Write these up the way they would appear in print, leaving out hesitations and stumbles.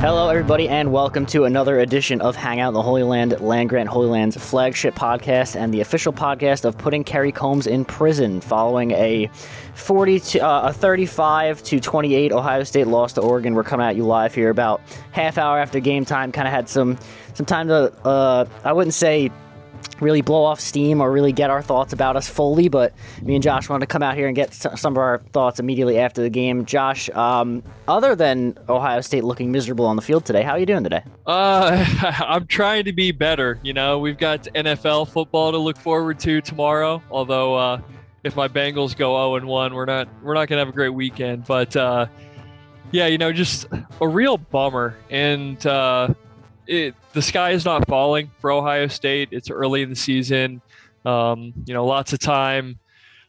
Hello, everybody, and welcome to another edition of Hangout, the Holy Land Land Grant Holy Land's flagship podcast and the official podcast of putting Kerry Coombs in prison following a 35-28 Ohio State loss to Oregon. We're coming at you live here about half hour after game time. Kind of had some time to, I wouldn't say really blow off steam or really get our thoughts about us fully, but me and Josh wanted to come out here and get some of our thoughts immediately after the game. Josh, other than Ohio State looking miserable on the field today, how are you doing today? I'm trying to be better. You know, we've got NFL football to look forward to tomorrow, although if my Bengals go 0-1, we're not gonna have a great weekend. But yeah, you know, just a real bummer. And the sky is not falling for Ohio State. It's early in the season. You know, lots of time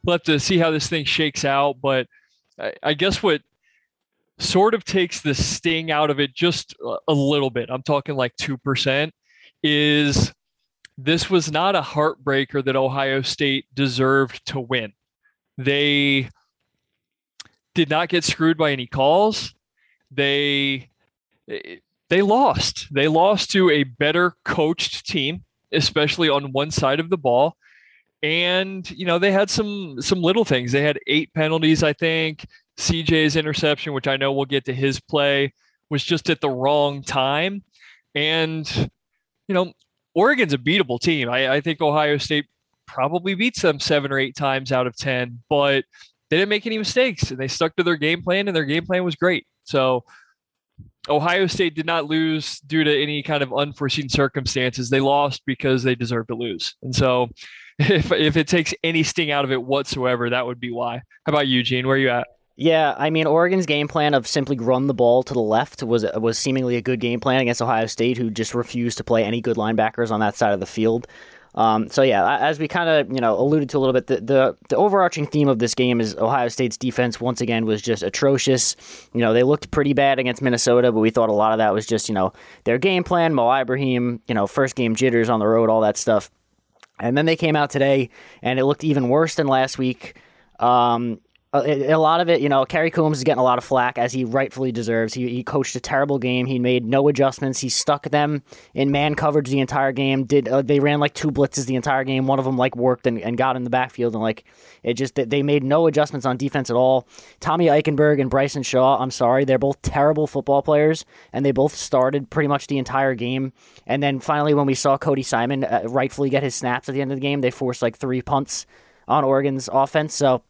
left to see how this thing shakes out. But I guess what sort of takes the sting out of it just a little bit, I'm talking like 2%, is this was not a heartbreaker that Ohio State deserved to win. They did not get screwed by any calls. They lost. They lost to a better coached team, especially on one side of the ball. And, you know, they had some little things. They had 8 penalties, I think. CJ's interception, which I know we'll get to his play, was just at the wrong time. And, you know, Oregon's a beatable team. I think Ohio State probably beats them 7 or 8 times out of 10, but they didn't make any mistakes. And they stuck to their game plan, and their game plan was great. So Ohio State did not lose due to any kind of unforeseen circumstances. They lost because they deserved to lose. And so if it takes any sting out of it whatsoever, that would be why. How about you, Gene? Where are you at? Yeah, I mean, Oregon's game plan of simply run the ball to the left was seemingly a good game plan against Ohio State, who just refused to play any good linebackers on that side of the field. So yeah, as we kind of, you know, alluded to a little bit, the overarching theme of this game is Ohio State's defense once again was just atrocious. You know, they looked pretty bad against Minnesota, but we thought a lot of that was just, you know, their game plan, Mo Ibrahim, you know, first game jitters on the road, all that stuff. And then they came out today and it looked even worse than last week. A lot of it, you know, Kerry Coombs is getting a lot of flack, as he rightfully deserves. He coached a terrible game. He made no adjustments. He stuck them in man coverage the entire game. They ran like 2 blitzes the entire game. One of them like worked and got in the backfield, and like it just, they made no adjustments on defense at all. Tommy Eichenberg and Bryson Shaw, I'm sorry, they're both terrible football players, and they both started pretty much the entire game. And then finally, when we saw Cody Simon rightfully get his snaps at the end of the game, they forced like 3 punts on Oregon's offense. So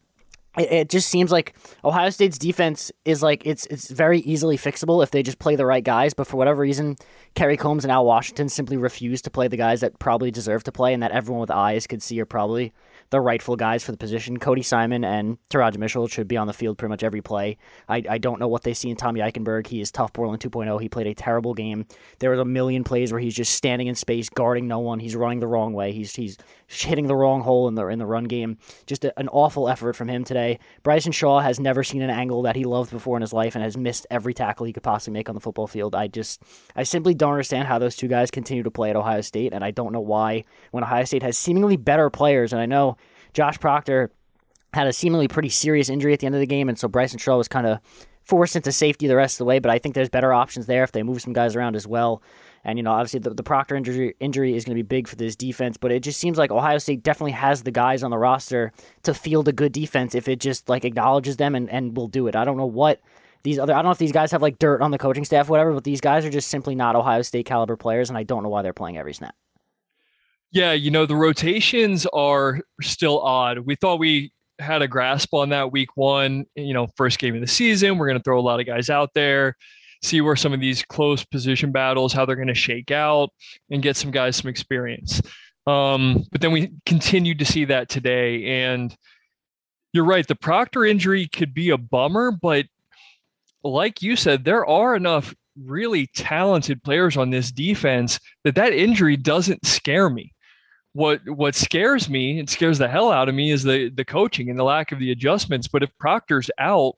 it just seems like Ohio State's defense is like it's very easily fixable if they just play the right guys. But for whatever reason, Kerry Coombs and Al Washington simply refuse to play the guys that probably deserve to play and that everyone with eyes could see are probably the rightful guys for the position. Cody Simon and Teradja Mitchell should be on the field pretty much every play. I don't know what they see in Tommy Eichenberg. He is tough Borland 2.0. He played a terrible game. There was a million plays where he's just standing in space, guarding no one. He's running the wrong way. He's hitting the wrong hole in the run game. Just an awful effort from him today. Bryson Shaw has never seen an angle that he loved before in his life and has missed every tackle he could possibly make on the football field. I simply don't understand how those 2 guys continue to play at Ohio State, and I don't know why when Ohio State has seemingly better players. And I know Josh Proctor had a seemingly pretty serious injury at the end of the game, and so Bryson Schrell was kind of forced into safety the rest of the way, but I think there's better options there if they move some guys around as well. And, you know, obviously the Proctor injury is going to be big for this defense, but it just seems like Ohio State definitely has the guys on the roster to field a good defense if it just, like, acknowledges them and will do it. I don't know what I don't know if these guys have, like, dirt on the coaching staff, whatever, but these guys are just simply not Ohio State caliber players, and I don't know why they're playing every snap. Yeah, you know, the rotations are still odd. We thought we had a grasp on that week 1, you know, first game of the season. We're going to throw a lot of guys out there. see where some of these close position battles, how they're going to shake out, and get some guys some experience. But then we continued to see that today. And you're right, the Proctor injury could be a bummer, but like you said, there are enough really talented players on this defense that that injury doesn't scare me. What scares me, it scares the hell out of me, is the coaching and the lack of the adjustments. But if Proctor's out,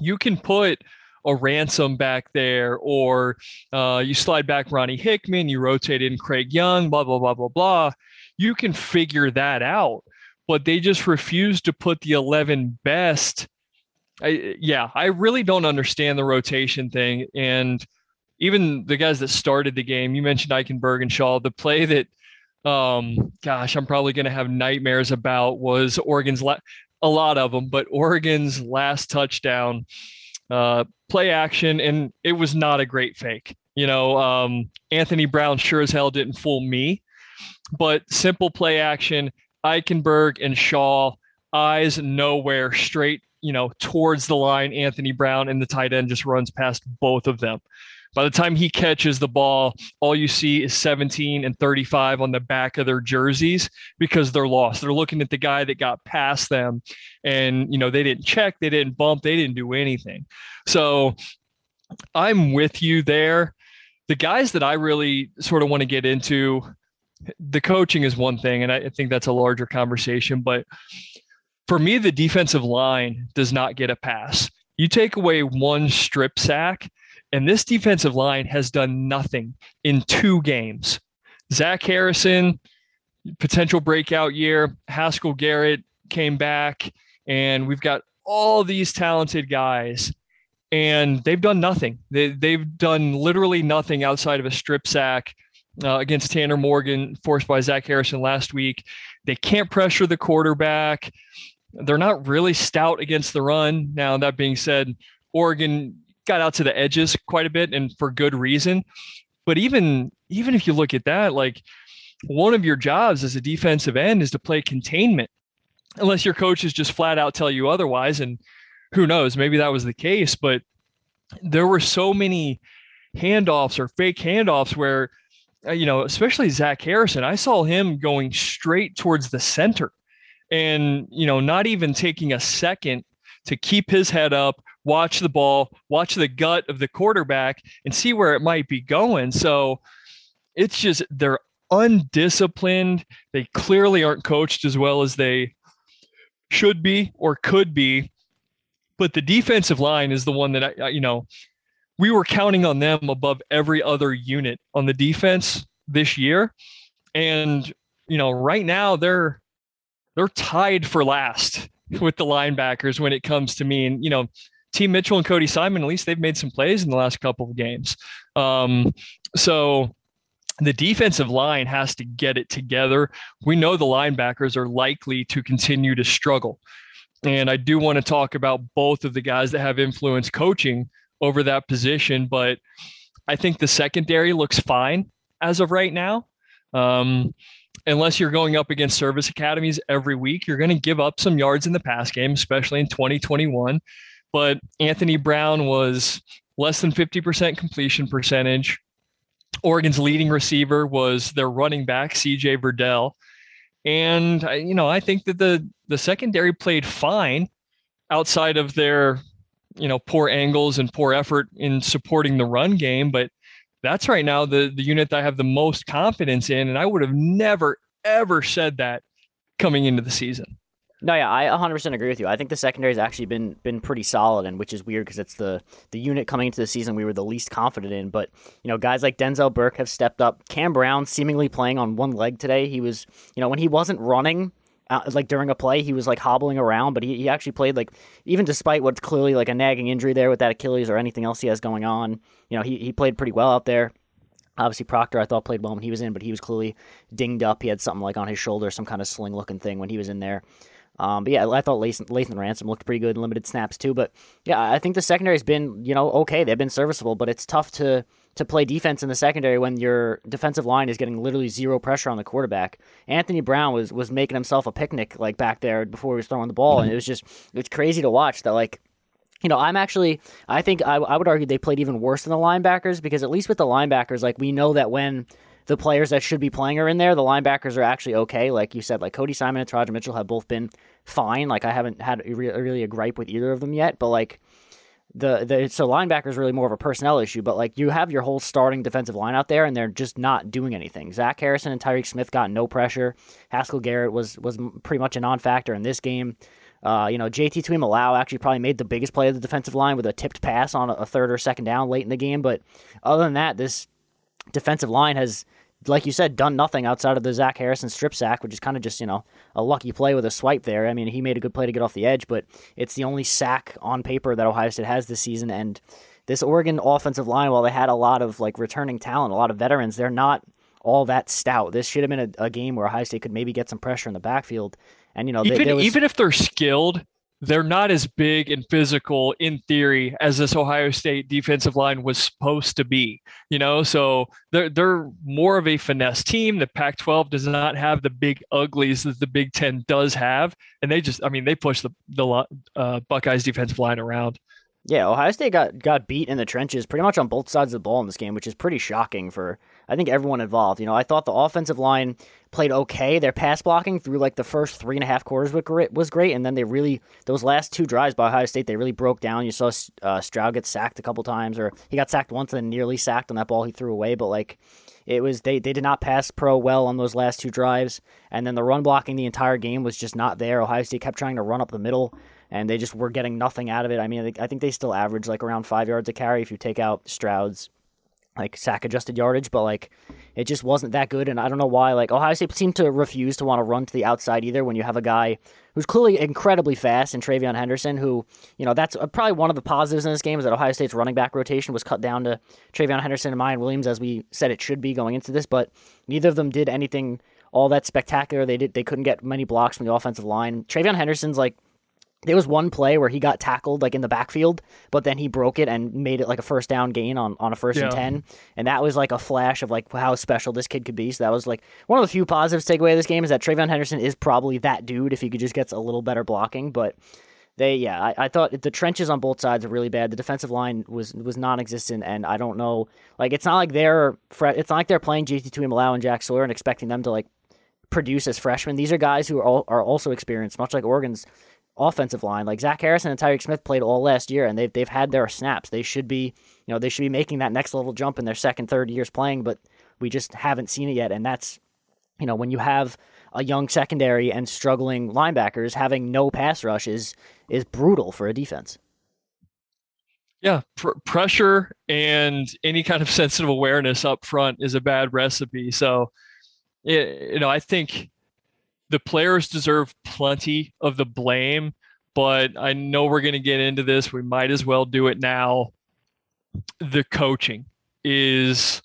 you can put a Ransom back there, or you slide back Ronnie Hickman, you rotate in Craig Young, blah, blah, blah, blah, blah. You can figure that out. But they just refuse to put the 11 best. I really don't understand the rotation thing. And even the guys that started the game, you mentioned Eichenberg and Shaw, the play that, I'm probably going to have nightmares about was Oregon's, a lot of them, but Oregon's last touchdown, play action. And it was not a great fake. Anthony Brown sure as hell didn't fool me, but simple play action, Eichenberg and Shaw, eyes nowhere, straight, towards the line, Anthony Brown, and the tight end just runs past both of them. By the time he catches the ball, all you see is 17 and 35 on the back of their jerseys because they're lost. They're looking at the guy that got past them, and, they didn't check, they didn't bump, they didn't do anything. So I'm with you there. The guys that I really sort of want to get into, the coaching is one thing, and I think that's a larger conversation, but for me, the defensive line does not get a pass. You take away one strip sack, and this defensive line has done nothing in two games. Zach Harrison, potential breakout year. Haskell Garrett came back, and we've got all these talented guys, and they've done nothing. They've done literally nothing outside of a strip sack against Tanner Morgan, forced by Zach Harrison last week. They can't pressure the quarterback. They're not really stout against the run. Now, that being said, Oregon got out to the edges quite a bit, and for good reason. But even if you look at that, like, one of your jobs as a defensive end is to play containment, unless your coaches just flat out tell you otherwise. And who knows, maybe that was the case. But there were so many handoffs or fake handoffs where, especially Zach Harrison, I saw him going straight towards the center. And, not even taking a second to keep his head up, watch the ball, watch the gut of the quarterback, and see where it might be going. So it's just, they're undisciplined. They clearly aren't coached as well as they should be or could be. But the defensive line is the one that, we were counting on them above every other unit on the defense this year. And, right now they're tied for last with the linebackers when it comes to me. And, T. Mitchell and Cody Simon, at least they've made some plays in the last couple of games. So the defensive line has to get it together. We know the linebackers are likely to continue to struggle. And I do want to talk about both of the guys that have influence coaching over that position, but I think the secondary looks fine as of right now. Unless you're going up against service academies every week, you're going to give up some yards in the pass game, especially in 2021. But Anthony Brown was less than 50% completion percentage. Oregon's leading receiver was their running back, C.J. Verdell. And, I think that the secondary played fine outside of their, poor angles and poor effort in supporting the run game. But that's right now the unit that I have the most confidence in, and I would have never, ever said that coming into the season. No, yeah, I 100% agree with you. I think the secondary has actually been pretty solid, and which is weird because it's the unit coming into the season we were the least confident in. But, guys like Denzel Burke have stepped up. Cam Brown seemingly playing on one leg today. He was, when he wasn't running, during a play, he was hobbling around, but he actually played, even despite what's clearly a nagging injury there with that Achilles or anything else he has going on. He played pretty well out there. Obviously, Proctor, I thought, played well when he was in, but he was clearly dinged up. He had something on his shoulder, some kind of sling looking thing when he was in there. I thought Lathan Ransom looked pretty good in limited snaps too. But yeah, I think the secondary's been, okay. They've been serviceable, but it's tough to play defense in the secondary when your defensive line is getting literally zero pressure on the quarterback. Anthony Brown was making himself a picnic back there before he was throwing the ball, and it's crazy to watch that you know, I would argue they played even worse than the linebackers, because at least with the linebackers, like, we know that when the players that should be playing are in there, the linebackers are actually okay. Like you said, like Cody Simon and Teradja Mitchell have both been fine. Like, I haven't had really a gripe with either of them yet, but like so linebackers really more of a personnel issue, but like you have your whole starting defensive line out there and they're just not doing anything. Zach Harrison and Tyreke Smith got no pressure. Haskell Garrett was pretty much a non-factor in this game. J.T. Tuimoloau actually probably made the biggest play of the defensive line with a tipped pass on a third or second down late in the game. But other than that, this defensive line has, like you said, done nothing outside of the Zach Harrison strip sack, which is kind of just, a lucky play with a swipe there. I mean, he made a good play to get off the edge, but it's the only sack on paper that Ohio State has this season. And this Oregon offensive line, while they had a lot of like returning talent, a lot of veterans, they're not all that stout. This should have been a game where Ohio State could maybe get some pressure in the backfield. And, even if they're skilled, they're not as big and physical in theory as this Ohio State defensive line was supposed to be, so they're more of a finesse team. The Pac-12 does not have the big uglies that the Big Ten does have. And they just, they push the Buckeyes defensive line around. Yeah, Ohio State got beat in the trenches pretty much on both sides of the ball in this game, which is pretty shocking for, I think, everyone involved. I thought the offensive line played okay. Their pass blocking through like the first 3.5 quarters was great, and then they really, those last two drives by Ohio State, they really broke down. You saw Stroud get sacked a couple times, or he got sacked once and then nearly sacked on that ball he threw away, but like it was, they did not pass pro well on those last two drives, and then the run blocking the entire game was just not there. Ohio State kept trying to run up the middle, and they just were getting nothing out of it. I mean, I think they still averaged like around 5 yards a carry if you take out Stroud's like sack adjusted yardage, but like it just wasn't that good. And I don't know why, like Ohio State seemed to refuse to want to run to the outside either when you have a guy who's clearly incredibly fast in Trayvon Henderson, who, that's probably one of the positives in this game is that Ohio State's running back rotation was cut down to Trayvon Henderson and Miyan Williams, as we said it should be going into this, but neither of them did anything all that spectacular. They couldn't get many blocks from the offensive line. Trayvon Henderson's like, there was one play where he got tackled like in the backfield, but then he broke it and made it like a first down gain on a first and 10. And that was like a flash of like how special this kid could be. So that was like one of the few positives to take away of this game is that Trayvon Henderson is probably that dude if he could just get a little better blocking. But I thought the trenches on both sides are really bad. The defensive line was non-existent, and I don't know, like it's not like they're playing J.T. Tuimoloau and Jack Sawyer and expecting them to like produce as freshmen. These are guys who are also experienced, much like Oregon's offensive line. Like Zach Harrison and Tyreke Smith played all last year, and they've had their snaps. They should be, they should be making that next level jump in their second, third years playing, but we just haven't seen it yet. And that's, when you have a young secondary and struggling linebackers, having no pass rush is brutal for a defense. Yeah, pressure and any kind of sensitive awareness up front is a bad recipe. So, I think the players deserve plenty of the blame, but I know we're going to get into this. We might as well do it now. The coaching is,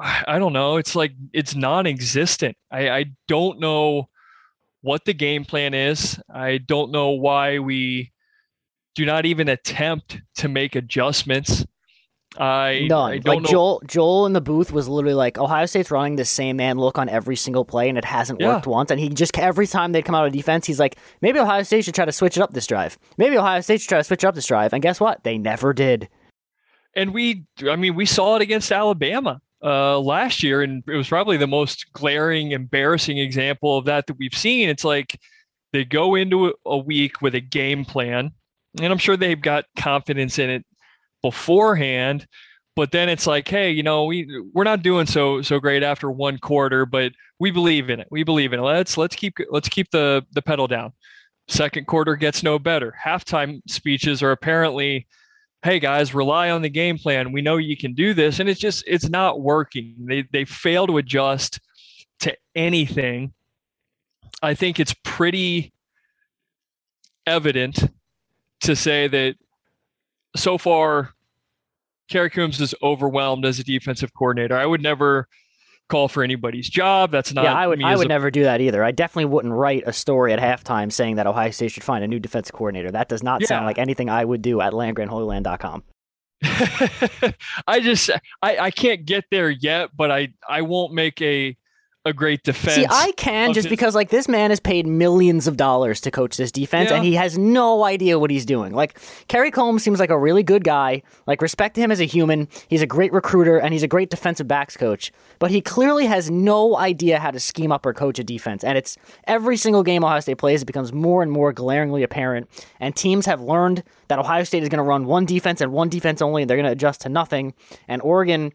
I don't know. It's like, it's non-existent. I don't know what the game plan is. I don't know why we do not even attempt to make adjustments. I don't know. Joel in the booth was literally like, Ohio State's running the same man look on every single play, and it hasn't worked once. And he just, every time they'd come out of defense, he's like, maybe Ohio State should try to switch it up this drive. And guess what? They never did. And we saw it against Alabama last year, and it was probably the most glaring, embarrassing example of that we've seen. It's like they go into a week with a game plan, and I'm sure they've got confidence in it beforehand, but then it's like, hey, we're not doing so great after one quarter, but we believe in it. Let's keep the pedal down. Second quarter gets no better. Halftime speeches are apparently, hey guys, rely on the game plan. We know you can do this, and it's just, it's not working. They fail to adjust to anything. I think it's pretty evident to say that so far, Kerry Coombs is overwhelmed as a defensive coordinator. I would never call for anybody's job. That's not. Yeah, I would never do that either. I definitely wouldn't write a story at halftime saying that Ohio State should find a new defensive coordinator. That does not sound like anything I would do at landgrantholyland.com. I can't get there yet, but I won't make a a great defense. See, I can just because like this man is paid millions of dollars to coach this defense, and he has no idea what he's doing. Like Kerry Coombs seems like a really good guy. Like respect him as a human. He's a great recruiter and he's a great defensive backs coach, but he clearly has no idea how to scheme up or coach a defense. And it's every single game Ohio State plays, it becomes more and more glaringly apparent. And teams have learned that Ohio State is going to run one defense and one defense only, and they're going to adjust to nothing. And Oregon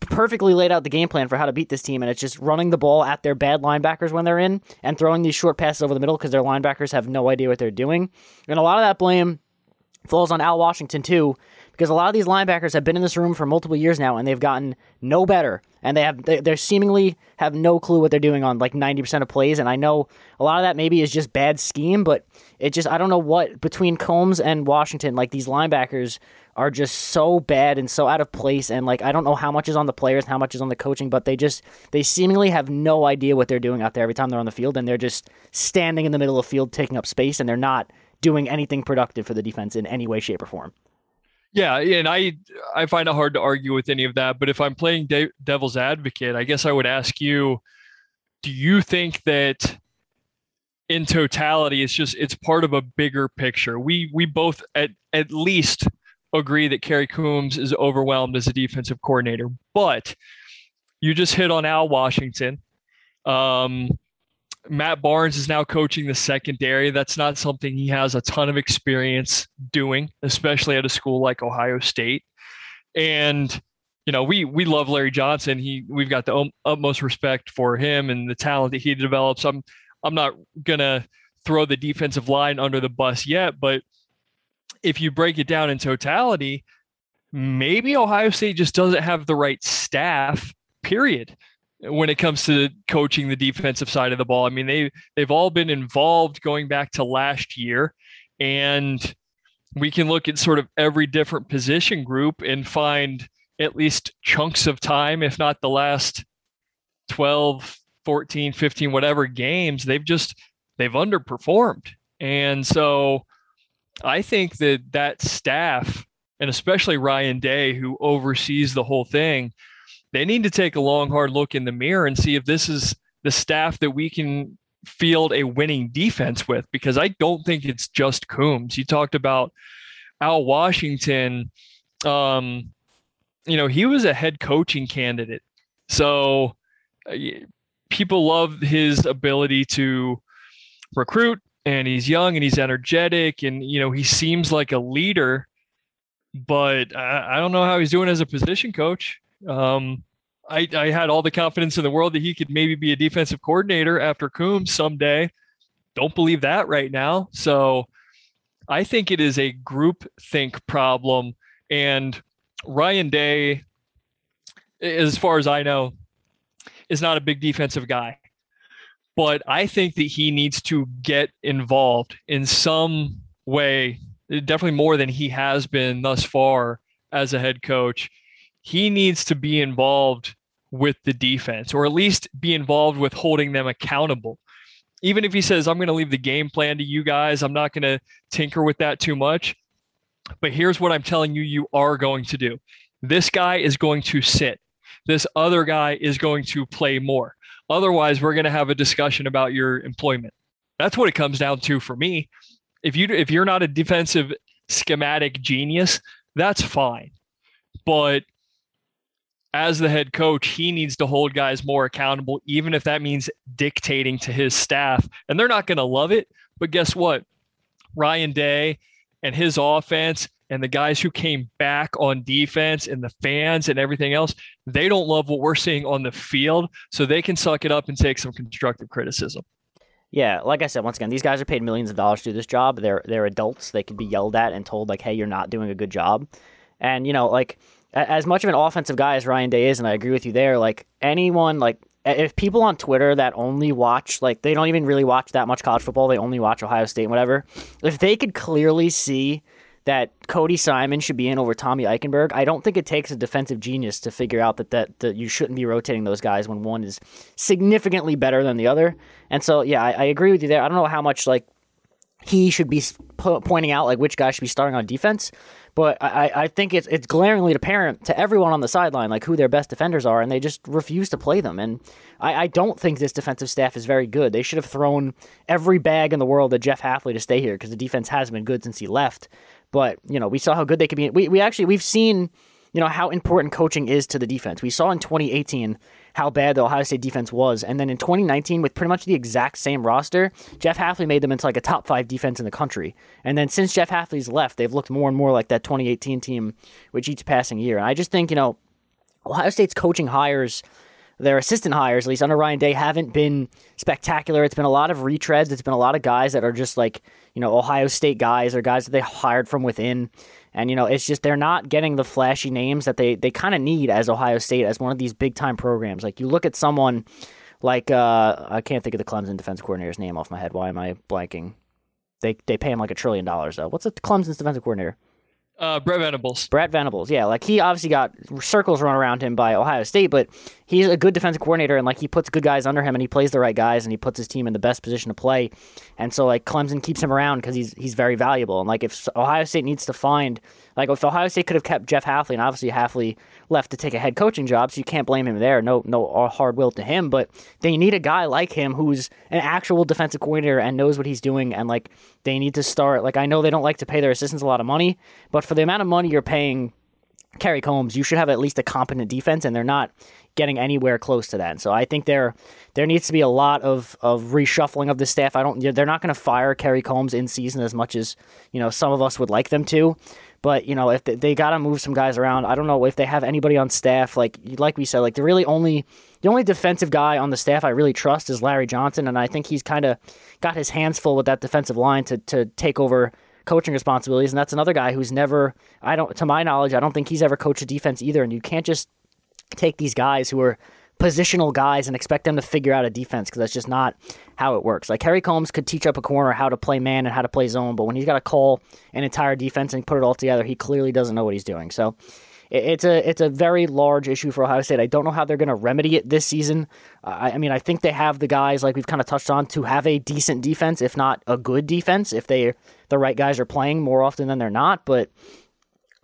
perfectly laid out the game plan for how to beat this team, and it's just running the ball at their bad linebackers when they're in and throwing these short passes over the middle because their linebackers have no idea what they're doing. And a lot of that blame falls on Al Washington too, because a lot of these linebackers have been in this room for multiple years now, and they've gotten no better, and they seemingly have no clue what they're doing on like 90% of plays. And I know a lot of that maybe is just bad scheme, but it just, I don't know what, between Combs and Washington, like these linebackers are just so bad and so out of place, and like I don't know how much is on the players and how much is on the coaching, but they seemingly have no idea what they're doing out there every time they're on the field, and they're just standing in the middle of the field taking up space, and they're not doing anything productive for the defense in any way, shape, or form. Yeah, and I find it hard to argue with any of that, but if I'm playing devil's advocate, I guess I would ask you, do you think that in totality it's part of a bigger picture? We both at least agree that Kerry Coombs is overwhelmed as a defensive coordinator, but you just hit on Al Washington. Matt Barnes is now coaching the secondary. That's not something he has a ton of experience doing, especially at a school like Ohio State. And, you know, we love Larry Johnson. We've got the utmost respect for him and the talent that he develops. I'm not going to throw the defensive line under the bus yet, but if you break it down in totality, maybe Ohio State just doesn't have the right staff, period, when it comes to coaching the defensive side of the ball. I mean, they've all been involved going back to last year, and we can look at sort of every different position group and find at least chunks of time, if not the last 12, 14, 15, whatever games, they've underperformed. And so I think that staff, and especially Ryan Day, who oversees the whole thing, they need to take a long, hard look in the mirror and see if this is the staff that we can field a winning defense with, because I don't think it's just Coombs. You talked about Al Washington. You know, he was a head coaching candidate. So people love his ability to recruit, and he's young and he's energetic, and, you know, he seems like a leader, but I don't know how he's doing as a position coach. I had all the confidence in the world that he could maybe be a defensive coordinator after Coombs someday. Don't believe that right now. So I think it is a group think problem. And Ryan Day, as far as I know, is not a big defensive guy, but I think that he needs to get involved in some way, definitely more than he has been thus far as a head coach. He needs to be involved with the defense, or at least be involved with holding them accountable. Even if he says, I'm going to leave the game plan to you guys, I'm not going to tinker with that too much, but here's what I'm telling you, you are going to do. This guy is going to sit. This other guy is going to play more. Otherwise, we're going to have a discussion about your employment. That's what it comes down to for me. If you're not a defensive schematic genius, that's fine. But as the head coach, he needs to hold guys more accountable, even if that means dictating to his staff. And they're not going to love it, but guess what? Ryan Day and his offense and the guys who came back on defense and the fans and everything else, they don't love what we're seeing on the field, so they can suck it up and take some constructive criticism. Yeah, like I said, once again, these guys are paid millions of dollars to do this job. They're adults. They can be yelled at and told, like, hey, you're not doing a good job. And, you know, like, as much of an offensive guy as Ryan Day is, and I agree with you there, like anyone, like if people on Twitter that only watch, like they don't even really watch that much college football, they only watch Ohio State and whatever, if they could clearly see that Cody Simon should be in over Tommy Eichenberg, I don't think it takes a defensive genius to figure out that you shouldn't be rotating those guys when one is significantly better than the other. And so, yeah, I agree with you there. I don't know how much like he should be pointing out like which guy should be starting on defense, But I think it's glaringly apparent to everyone on the sideline, like, who their best defenders are, and they just refuse to play them. And I don't think this defensive staff is very good. They should have thrown every bag in the world at Jeff Hafley to stay here, because the defense has been good since he left. But, you know, we saw how good they could be. We've seen, you know, how important coaching is to the defense. We saw in 2018 how bad the Ohio State defense was. And then in 2019, with pretty much the exact same roster, Jeff Hafley made them into like a top 5 defense in the country. And then since Jeff Hafley's left, they've looked more and more like that 2018 team with each passing year. And I just think, you know, Ohio State's coaching hires, their assistant hires, at least under Ryan Day, haven't been spectacular. It's been a lot of retreads. It's been a lot of guys that are just like, you know, Ohio State guys or guys that they hired from within. And, you know, it's just they're not getting the flashy names that they kind of need as Ohio State, as one of these big-time programs. Like, you look at someone like, I can't think of the Clemson defense coordinator's name off my head. Why am I blanking? They pay him like $1 trillion, though. What's the Clemson's defensive coordinator? Brett Venables. Brett Venables, yeah. Like, he obviously got circles run around him by Ohio State, but he's a good defensive coordinator, and, like, he puts good guys under him, and he plays the right guys, and he puts his team in the best position to play. And so, like, Clemson keeps him around because he's very valuable. And, like, if Ohio State needs to find, like, if Ohio State could have kept Jeff Hafley, and obviously Hafley left to take a head coaching job, so you can't blame him there. No hard will to him, but they need a guy like him who's an actual defensive coordinator and knows what he's doing, and, like, they need to start. Like, I know they don't like to pay their assistants a lot of money, but for the amount of money you're paying Kerry Coombs, you should have at least a competent defense, and they're not getting anywhere close to that. And so I think there needs to be a lot of reshuffling of the staff. They're not going to fire Kerry Coombs in season as much as, you know, some of us would like them to. But, you know, if they got to move some guys around. I don't know if they have anybody on staff. Like we said, like, the only defensive guy on the staff I really trust is Larry Johnson, and I think he's kind of got his hands full with that defensive line to take over coaching responsibilities. And that's another guy who's never, to my knowledge, I don't think he's ever coached a defense either. And you can't just take these guys who are positional guys and expect them to figure out a defense, because that's just not how it works. Like, Kerry Coombs could teach up a corner how to play man and how to play zone, but when he's got to call an entire defense and put it all together, he clearly doesn't know what he's doing. So it's a very large issue for Ohio State. I don't know how they're going to remedy it this season. I mean, I think they have the guys, like we've kind of touched on, to have a decent defense, if not a good defense, if the right guys are playing more often than they're not. But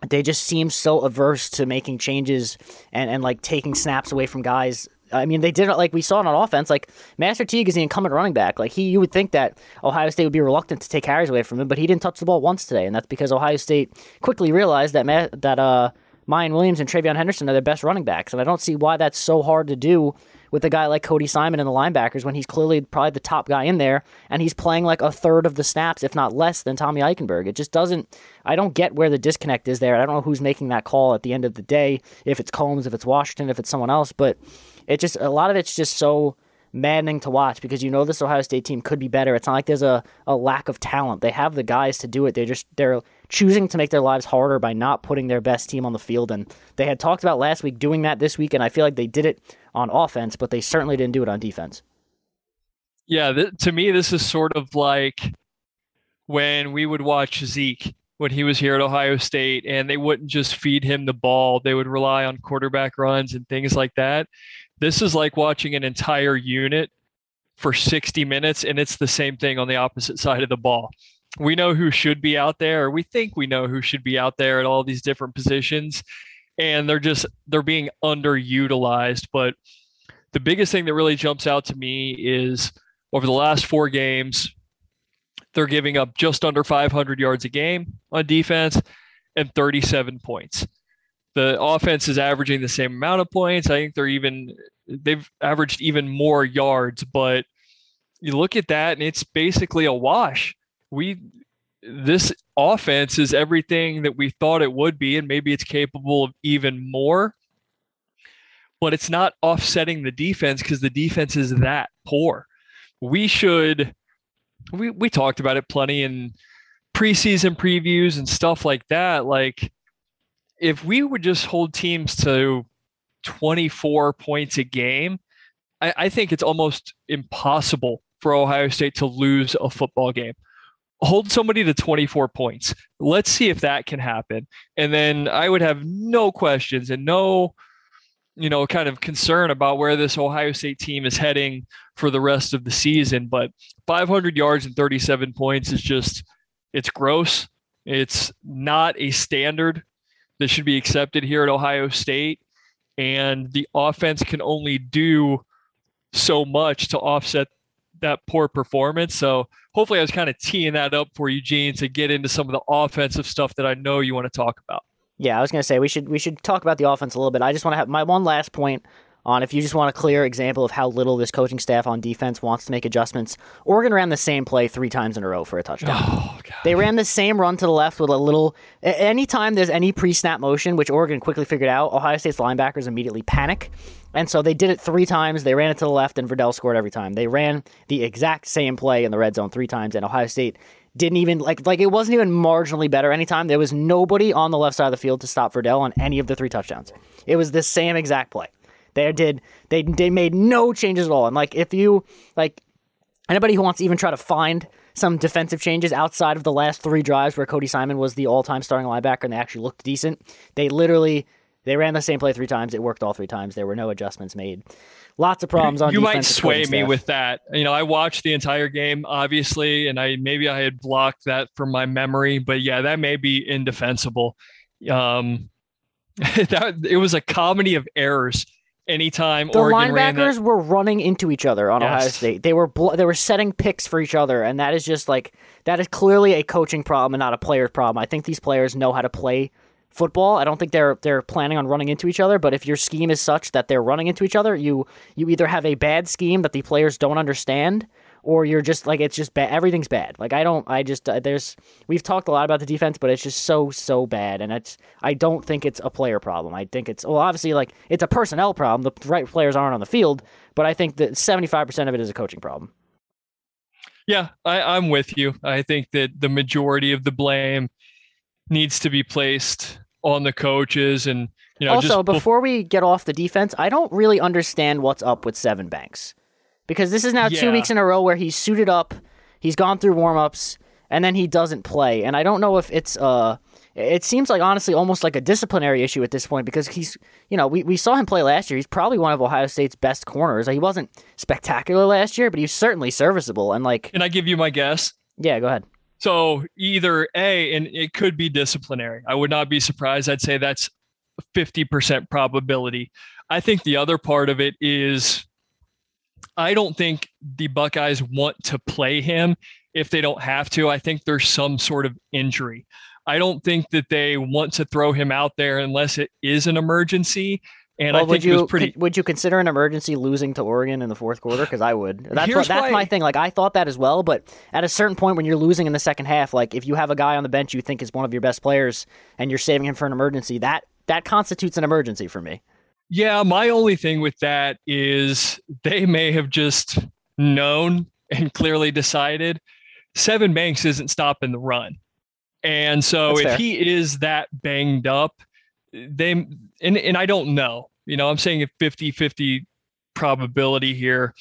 they just seem so averse to making changes and like taking snaps away from guys. I mean, they did it, like we saw it on offense. Like, Master Teague is the incumbent running back. Like, you would think that Ohio State would be reluctant to take carries away from him, but he didn't touch the ball once today, and that's because Ohio State quickly realized that Miyan Williams and Trayvon Henderson are their best running backs, and I don't see why that's so hard to do with a guy like Cody Simon in the linebackers when he's clearly probably the top guy in there, and he's playing like a third of the snaps, if not less, than Tommy Eichenberg. It just doesn't – I don't get where the disconnect is there. I don't know who's making that call at the end of the day, if it's Combs, if it's Washington, if it's someone else, but it just – a lot of it's just so maddening to watch, because you know this Ohio State team could be better. It's not like there's a lack of talent. They have the guys to do it. They're choosing to make their lives harder by not putting their best team on the field, and they had talked about last week doing that this week, and I feel like they did it on offense, but they certainly didn't do it on defense. Yeah, to me, this is sort of like when we would watch Zeke when he was here at Ohio State, and they wouldn't just feed him the ball. They would rely on quarterback runs and things like that. This is like watching an entire unit for 60 minutes, and it's the same thing on the opposite side of the ball. We know who should be out there, or we think we know who should be out there at all these different positions, and they're being underutilized. But the biggest thing that really jumps out to me is over the last 4 games, they're giving up just under 500 yards a game on defense and 37 points. The offense is averaging the same amount of points. I think they've averaged even more yards, but you look at that and it's basically a wash. This offense is everything that we thought it would be, and maybe it's capable of even more, but it's not offsetting the defense because the defense is that poor. We talked about it plenty in preseason previews and stuff like that. Like, if we would just hold teams to 24 points a game, I think it's almost impossible for Ohio State to lose a football game. Hold somebody to 24 points. Let's see if that can happen. And then I would have no questions and no, you know, kind of concern about where this Ohio State team is heading for the rest of the season. But 500 yards and 37 points is just, it's gross. It's not a standard that should be accepted here at Ohio State, and the offense can only do so much to offset that poor performance. So hopefully I was kind of teeing that up for you, Gene, to get into some of the offensive stuff that I know you want to talk about. Yeah, I was going to say we should talk about the offense a little bit. I just want to have my one last point on, if you just want a clear example of how little this coaching staff on defense wants to make adjustments. Oregon ran the same play 3 times in a row for a touchdown. Oh, God. They ran the same run to the left with a little... Anytime there's any pre-snap motion, which Oregon quickly figured out, Ohio State's linebackers immediately panic. And so they did it 3 times. They ran it to the left, and Verdell scored every time. They ran the exact same play in the red zone 3 times, and Ohio State didn't even... Like it wasn't even marginally better anytime. There was nobody on the left side of the field to stop Verdell on any of the 3 touchdowns. It was the same exact play. They made no changes at all. And if you anybody who wants to even try to find some defensive changes outside of the last 3 drives where Cody Simon was the all-time starting linebacker and they actually looked decent, they ran the same play 3 times. It worked all 3 times. There were no adjustments made. Lots of problems on defense. You might sway me with that. I watched the entire game, obviously, and I had blocked that from my memory, but yeah, that may be indefensible. It was a comedy of errors. Anytime the Oregon linebackers were running into each other on Ohio State, they were setting picks for each other, and that is just that is clearly a coaching problem and not a player's problem. I think these players know how to play football. I don't think they're planning on running into each other. But if your scheme is such that they're running into each other, you either have a bad scheme that the players don't understand, or you're just it's just bad. Everything's bad. We've talked a lot about the defense, but it's just so bad. And I don't think it's a player problem. I think it's, well, obviously it's a personnel problem. The right players aren't on the field, but I think that 75% of it is a coaching problem. Yeah, I'm with you. I think that the majority of the blame needs to be placed on the coaches. And, before we get off the defense, I don't really understand what's up with Sevyn Banks. Because this is now 2 weeks in a row where he's suited up, he's gone through warm-ups, and then he doesn't play. And I don't know if it's it seems honestly almost like a disciplinary issue at this point, because he's, we saw him play last year. He's probably one of Ohio State's best corners. He wasn't spectacular last year, but he was certainly serviceable. And can I give you my guess? Yeah, go ahead. So either A, and it could be disciplinary. I would not be surprised. I'd say that's 50% probability. I think the other part of it is, I don't think the Buckeyes want to play him if they don't have to. I think there's some sort of injury. I don't think that they want to throw him out there unless it is an emergency. And well, I think would you consider an emergency losing to Oregon in the fourth quarter? Because I would. That's my thing. I thought that as well. But at a certain point when you're losing in the second half, if you have a guy on the bench you think is one of your best players and you're saving him for an emergency, that constitutes an emergency for me. Yeah, my only thing with that is they may have just known and clearly decided Sevyn Banks isn't stopping the run. And so he is that banged up, and I don't know. I'm saying a 50-50 probability here.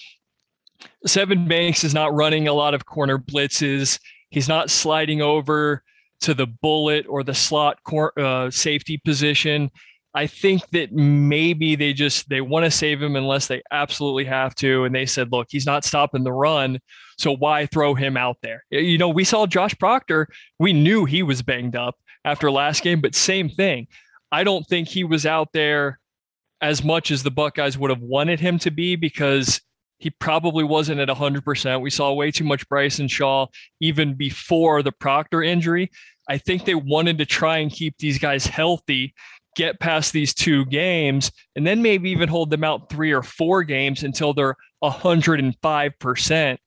Sevyn Banks is not running a lot of corner blitzes. He's not sliding over to the bullet or the slot safety position. I think that maybe they want to save him unless they absolutely have to. And they said, look, he's not stopping the run, so why throw him out there? We saw Josh Proctor. We knew he was banged up after last game, but same thing. I don't think he was out there as much as the Buckeyes would have wanted him to be, because he probably wasn't at 100%. We saw way too much Bryson Shaw even before the Proctor injury. I think they wanted to try and keep these guys healthy, get past these 2 games, and then maybe even hold them out 3 or 4 games until they're 105%.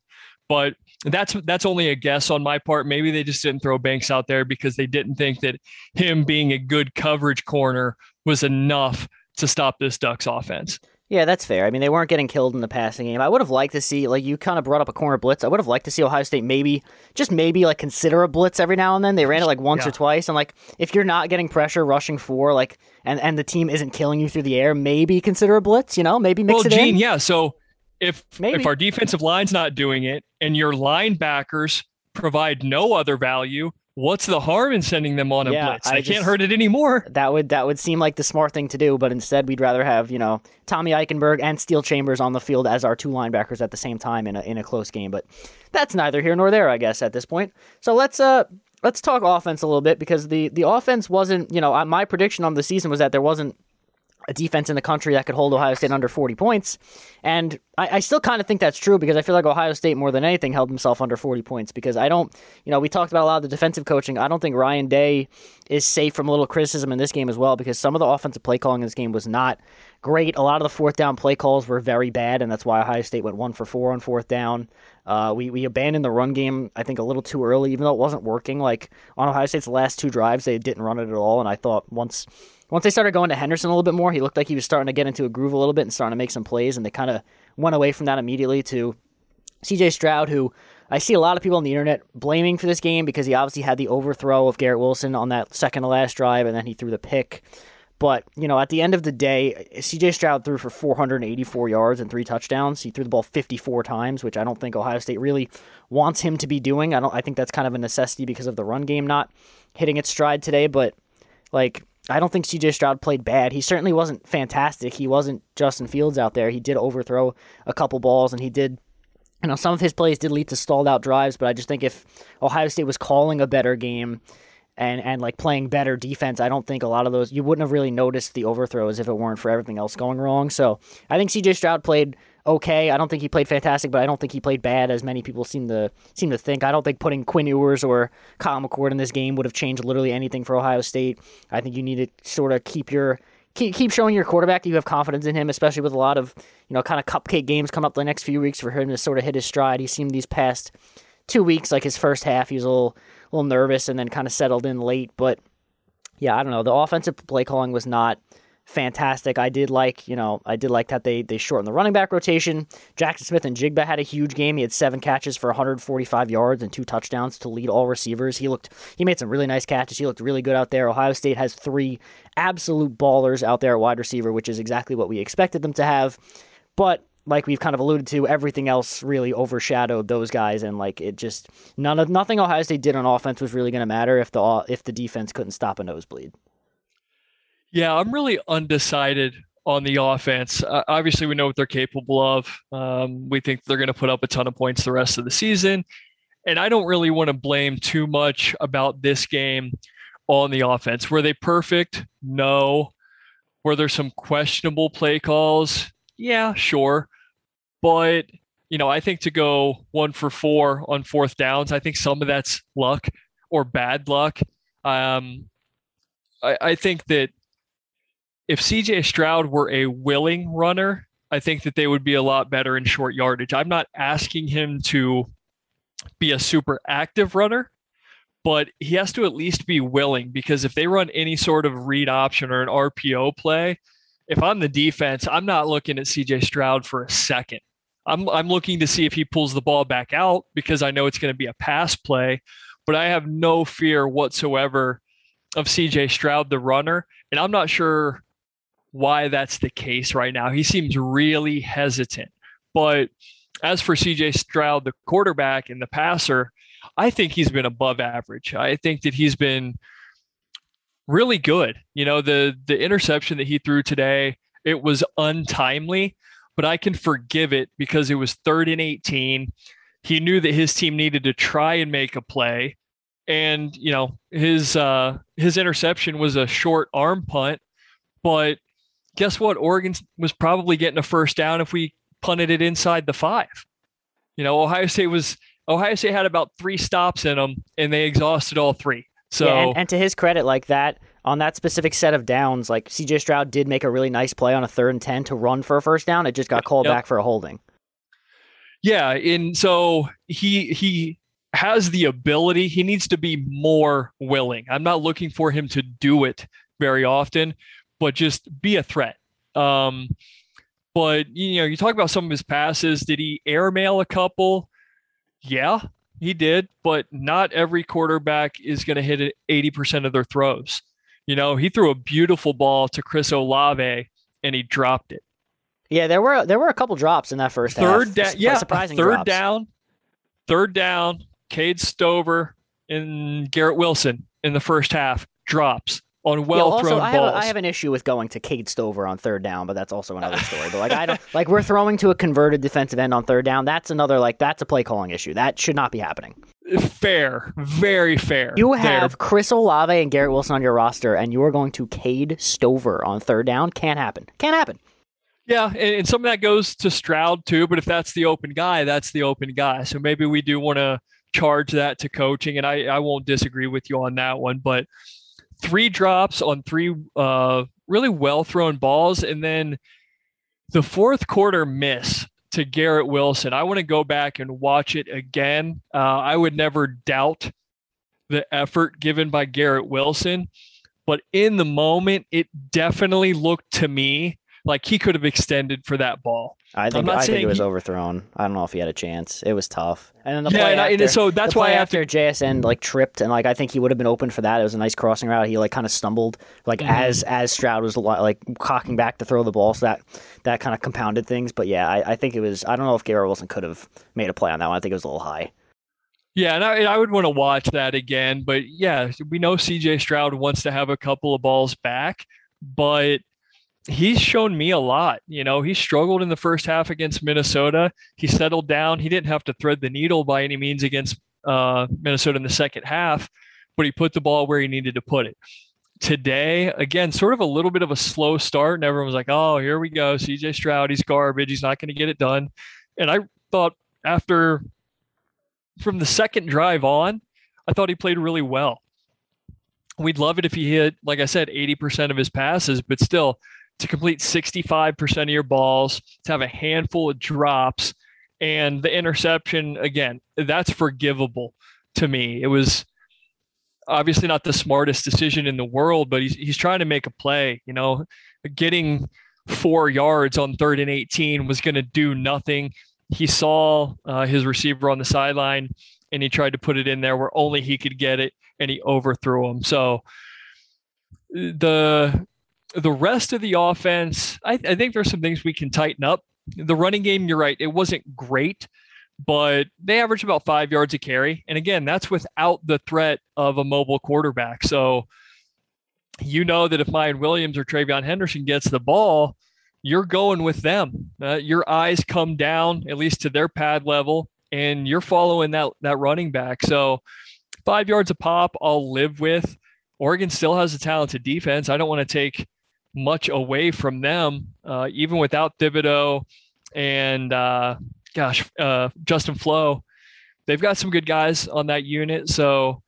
But that's only a guess on my part. Maybe they just didn't throw Banks out there because they didn't think that him being a good coverage corner was enough to stop this Ducks offense. Yeah, that's fair. I mean, they weren't getting killed in the passing game. I would have liked to see, you kind of brought up a corner blitz. I would have liked to see Ohio State maybe consider a blitz every now and then. They ran it once or twice. And if you're not getting pressure rushing for, and the team isn't killing you through the air, maybe consider a blitz, maybe mix it in. Well, Gene, yeah. So if our defensive line's not doing it and your linebackers provide no other value, what's the harm in sending them on a blitz? They can't hurt it anymore. That would seem like the smart thing to do, but instead we'd rather have, Tommy Eichenberg and Steel Chambers on the field as our 2 linebackers at the same time in a close game. But that's neither here nor there, I guess, at this point. So let's Let's talk offense a little bit, because the offense wasn't, you know, my prediction on the season was that there wasn't a defense in the country that could hold Ohio State under 40 points. And I still kind of think that's true, because I feel like Ohio State more than anything held himself under 40 points, because I don't, you know, we talked about a lot of the defensive coaching. I don't think Ryan Day is safe from a little criticism in this game as well, because some of the offensive play calling in this game was not great. A lot of the fourth down play calls were very bad, and that's why Ohio State went 1 for 4 on fourth down. We abandoned the run game, I think, a little too early, even though it wasn't working. Like, on Ohio State's last two drives, they didn't run it at all, and I thought once they started going to Henderson a little bit more, he looked like he was starting to get into a groove a little bit and starting to make some plays, and they kind of went away from that immediately to C.J. Stroud, who I see a lot of people on the internet blaming for this game because he obviously had the overthrow of Garrett Wilson on that second to last drive, and then he threw the pick. But, you know, at the end of the day, C.J. Stroud threw for 484 yards and 3 touchdowns. He threw the ball 54 times, which I don't think Ohio State really wants him to be doing. I think that's kind of a necessity because of the run game not hitting its stride today, but, like, I don't think C.J. Stroud played bad. He certainly wasn't fantastic. He wasn't Justin Fields out there. He did overthrow a couple balls, and he did, you know, some of his plays did lead to stalled out drives, but I just think if Ohio State was calling a better game and like playing better defense, I don't think a lot of those, you wouldn't have really noticed the overthrows if it weren't for everything else going wrong. So I think C.J. Stroud played okay. I don't think he played fantastic, but I don't think he played bad, as many people seem to think. I don't think putting Quinn Ewers or Kyle McCord in this game would have changed literally anything for Ohio State. I think you need to sort of keep showing your quarterback that you have confidence in him, especially with a lot of, you know, kind of cupcake games coming up the next few weeks for him to sort of hit his stride. He seemed these past 2 weeks, like his first half, he was a little nervous and then kind of settled in late. But yeah, I don't know. The offensive play calling was not fantastic. I did like that they shortened the running back rotation. Jaxon Smith-Njigba had a huge game. He had 7 catches for 145 yards and 2 touchdowns to lead all receivers. He made some really nice catches. He looked really good out there. Ohio State has 3 absolute ballers out there at wide receiver, which is exactly what we expected them to have. But like we've kind of alluded to, everything else really overshadowed those guys, and like it just nothing Ohio State did on offense was really going to matter if the defense couldn't stop a nosebleed. Yeah, I'm really undecided on the offense. Obviously, we know what they're capable of. We think they're going to put up a ton of points the rest of the season. And I don't really want to blame too much about this game on the offense. Were they perfect? No. Were there some questionable play calls? Yeah, sure. But, you know, I think to go 1 for 4 on fourth downs, I think some of that's luck or bad luck. I think that if C.J. Stroud were a willing runner, I think that they would be a lot better in short yardage. I'm not asking him to be a super active runner, but he has to at least be willing, because if they run any sort of read option or an RPO play, if I'm the defense, I'm not looking at C.J. Stroud for a second. I'm looking to see if he pulls the ball back out, because I know it's going to be a pass play, but I have no fear whatsoever of C.J. Stroud, the runner, and I'm not sure why that's the case right now. He seems really hesitant. But as for C.J. Stroud, the quarterback and the passer, I think he's been above average. I think that he's been really good. You know, the interception that he threw today, it was untimely, but I can forgive it because it was 3rd and 18. He knew that his team needed to try and make a play. And, you know, his interception was a short arm punt, but guess what? Oregon was probably getting a first down if we punted it inside the 5. You know, Ohio State had about 3 stops in them, and they exhausted all 3. So, yeah, and to his credit, like that on that specific set of downs, like C.J. Stroud did make a really nice play on a 3rd and 10 to run for a first down. It just got called back for a holding. Yeah, and so he has the ability. He needs to be more willing. I'm not looking for him to do it very often, but just be a threat. But, you know, you talk about some of his passes. Did he airmail a couple? Yeah, he did. But not every quarterback is going to hit 80% of their throws. You know, he threw a beautiful ball to Chris Olave, and he dropped it. Yeah, there were a couple drops in that first half. Third down, Cade Stover and Garrett Wilson in the first half drops on well-thrown balls. I have an issue with going to Cade Stover on 3rd down, but that's also another story. But like, I don't like we're throwing to a converted defensive end on 3rd down. That's a play calling issue. That should not be happening. Fair. Very fair. You have there. Chris Olave and Garrett Wilson on your roster, and you are going to Cade Stover on third down. Can't happen. Can't happen. Yeah, and some of that goes to Stroud too, but if that's the open guy, that's the open guy. So maybe we do want to charge that to coaching, and I won't disagree with you on that one, but 3 drops on 3 really well-thrown balls, and then the fourth quarter miss to Garrett Wilson. I want to go back and watch it again. I would never doubt the effort given by Garrett Wilson, but in the moment, it definitely looked to me like he could have extended for that ball. I think it was overthrown. I don't know if he had a chance. It was tough. And then the play after JSN tripped, and I think he would have been open for that. It was a nice crossing route. He kind of stumbled as Stroud was cocking back to throw the ball, so that kind of compounded things. But yeah, I think it was. I don't know if Garrett Wilson could have made a play on that one. I think it was a little high. Yeah, and I would want to watch that again. But yeah, we know C.J. Stroud wants to have a couple of balls back, but he's shown me a lot. He struggled in the first half against Minnesota. He settled down. He didn't have to thread the needle by any means against Minnesota in the second half, but he put the ball where he needed to put it. Today, again, sort of a little bit of a slow start, and everyone was like, oh, here we go. C.J. Stroud, he's garbage. He's not going to get it done. And I thought from the second drive on, I thought he played really well. We'd love it if he hit, like I said, 80% of his passes, but still, to complete 65% of your balls, to have a handful of drops, and the interception, again, that's forgivable to me. It was obviously not the smartest decision in the world, but he's trying to make a play. Getting 4 yards on 3rd and 18 was going to do nothing. He saw his receiver on the sideline, and he tried to put it in there where only he could get it, and he overthrew him. So the rest of the offense, I think there's some things we can tighten up. The running game, you're right, it wasn't great, but they averaged about 5 yards a carry. And again, that's without the threat of a mobile quarterback. So that if Miyan Williams or Trayvon Henderson gets the ball, you're going with them. Your eyes come down, at least to their pad level, and you're following that running back. So 5 yards a pop, I'll live with. Oregon still has a talented defense. I don't want to take much away from them, even without Thibodeau and Justin Flo. They've got some good guys on that unit. So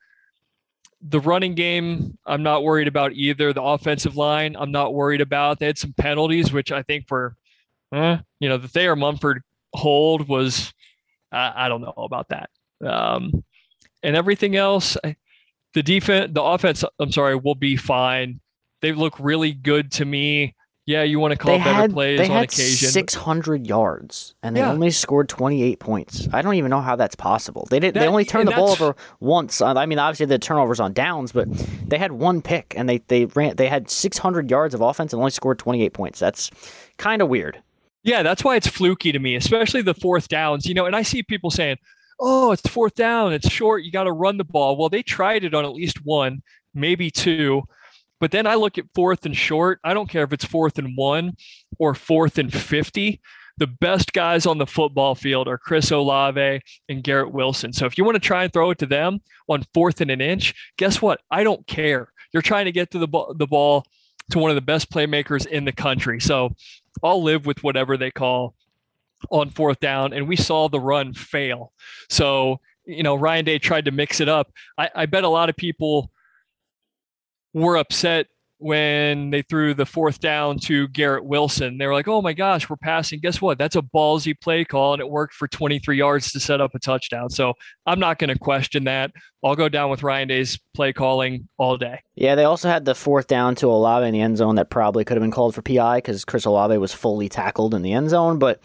the running game, I'm not worried about either. The offensive line, I'm not worried about. They had some penalties, which I think the Thayer Mumford hold was, I don't know about that. And everything else, the offense, I'm sorry, will be fine. They look really good to me. Yeah, you want to call better plays on occasion. They had 600 yards, and they only scored 28 points. I don't even know how that's possible. They only turned the ball over once. I mean, obviously the turnovers on downs, but they had one pick, and they had 600 yards of offense and only scored 28 points. That's kind of weird. Yeah, that's why it's fluky to me, especially the fourth downs. And I see people saying, oh, it's fourth down, it's short, you got to run the ball. Well, they tried it on at least one, maybe two. But then I look at 4th and short. I don't care if it's 4th and 1 or 4th and 50. The best guys on the football field are Chris Olave and Garrett Wilson. So if you want to try and throw it to them on 4th and an inch, guess what? I don't care. You're trying to get to the ball to one of the best playmakers in the country. So I'll live with whatever they call on 4th down. And we saw the run fail. So, Ryan Day tried to mix it up. I bet a lot of people were upset when they threw the 4th down to Garrett Wilson. They were like, oh my gosh, we're passing. Guess what? That's a ballsy play call, and it worked for 23 yards to set up a touchdown. So I'm not going to question that. I'll go down with Ryan Day's play calling all day. Yeah, they also had the 4th down to Olave in the end zone that probably could have been called for PI because Chris Olave was fully tackled in the end zone. But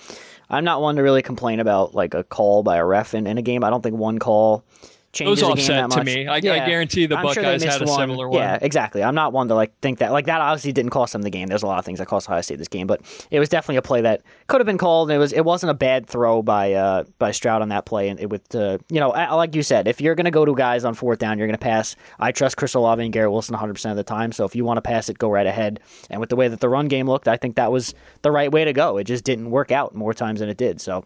I'm not one to really complain about a call by a ref in a game. I don't think one call changes those offset to me. I guarantee the Buckeyes had a similar one. Yeah, exactly. I'm not one to think that. That obviously didn't cost them the game. There's a lot of things that cost Ohio State this game, but it was definitely a play that could have been called. And it wasn't a bad throw by Stroud on that play. And it with like you said, if you're going to go to guys on 4th down, you're going to pass. I trust Chris Olave and Garrett Wilson 100% of the time. So if you want to pass it, go right ahead. And with the way that the run game looked, I think that was the right way to go. It just didn't work out more times than it did. So.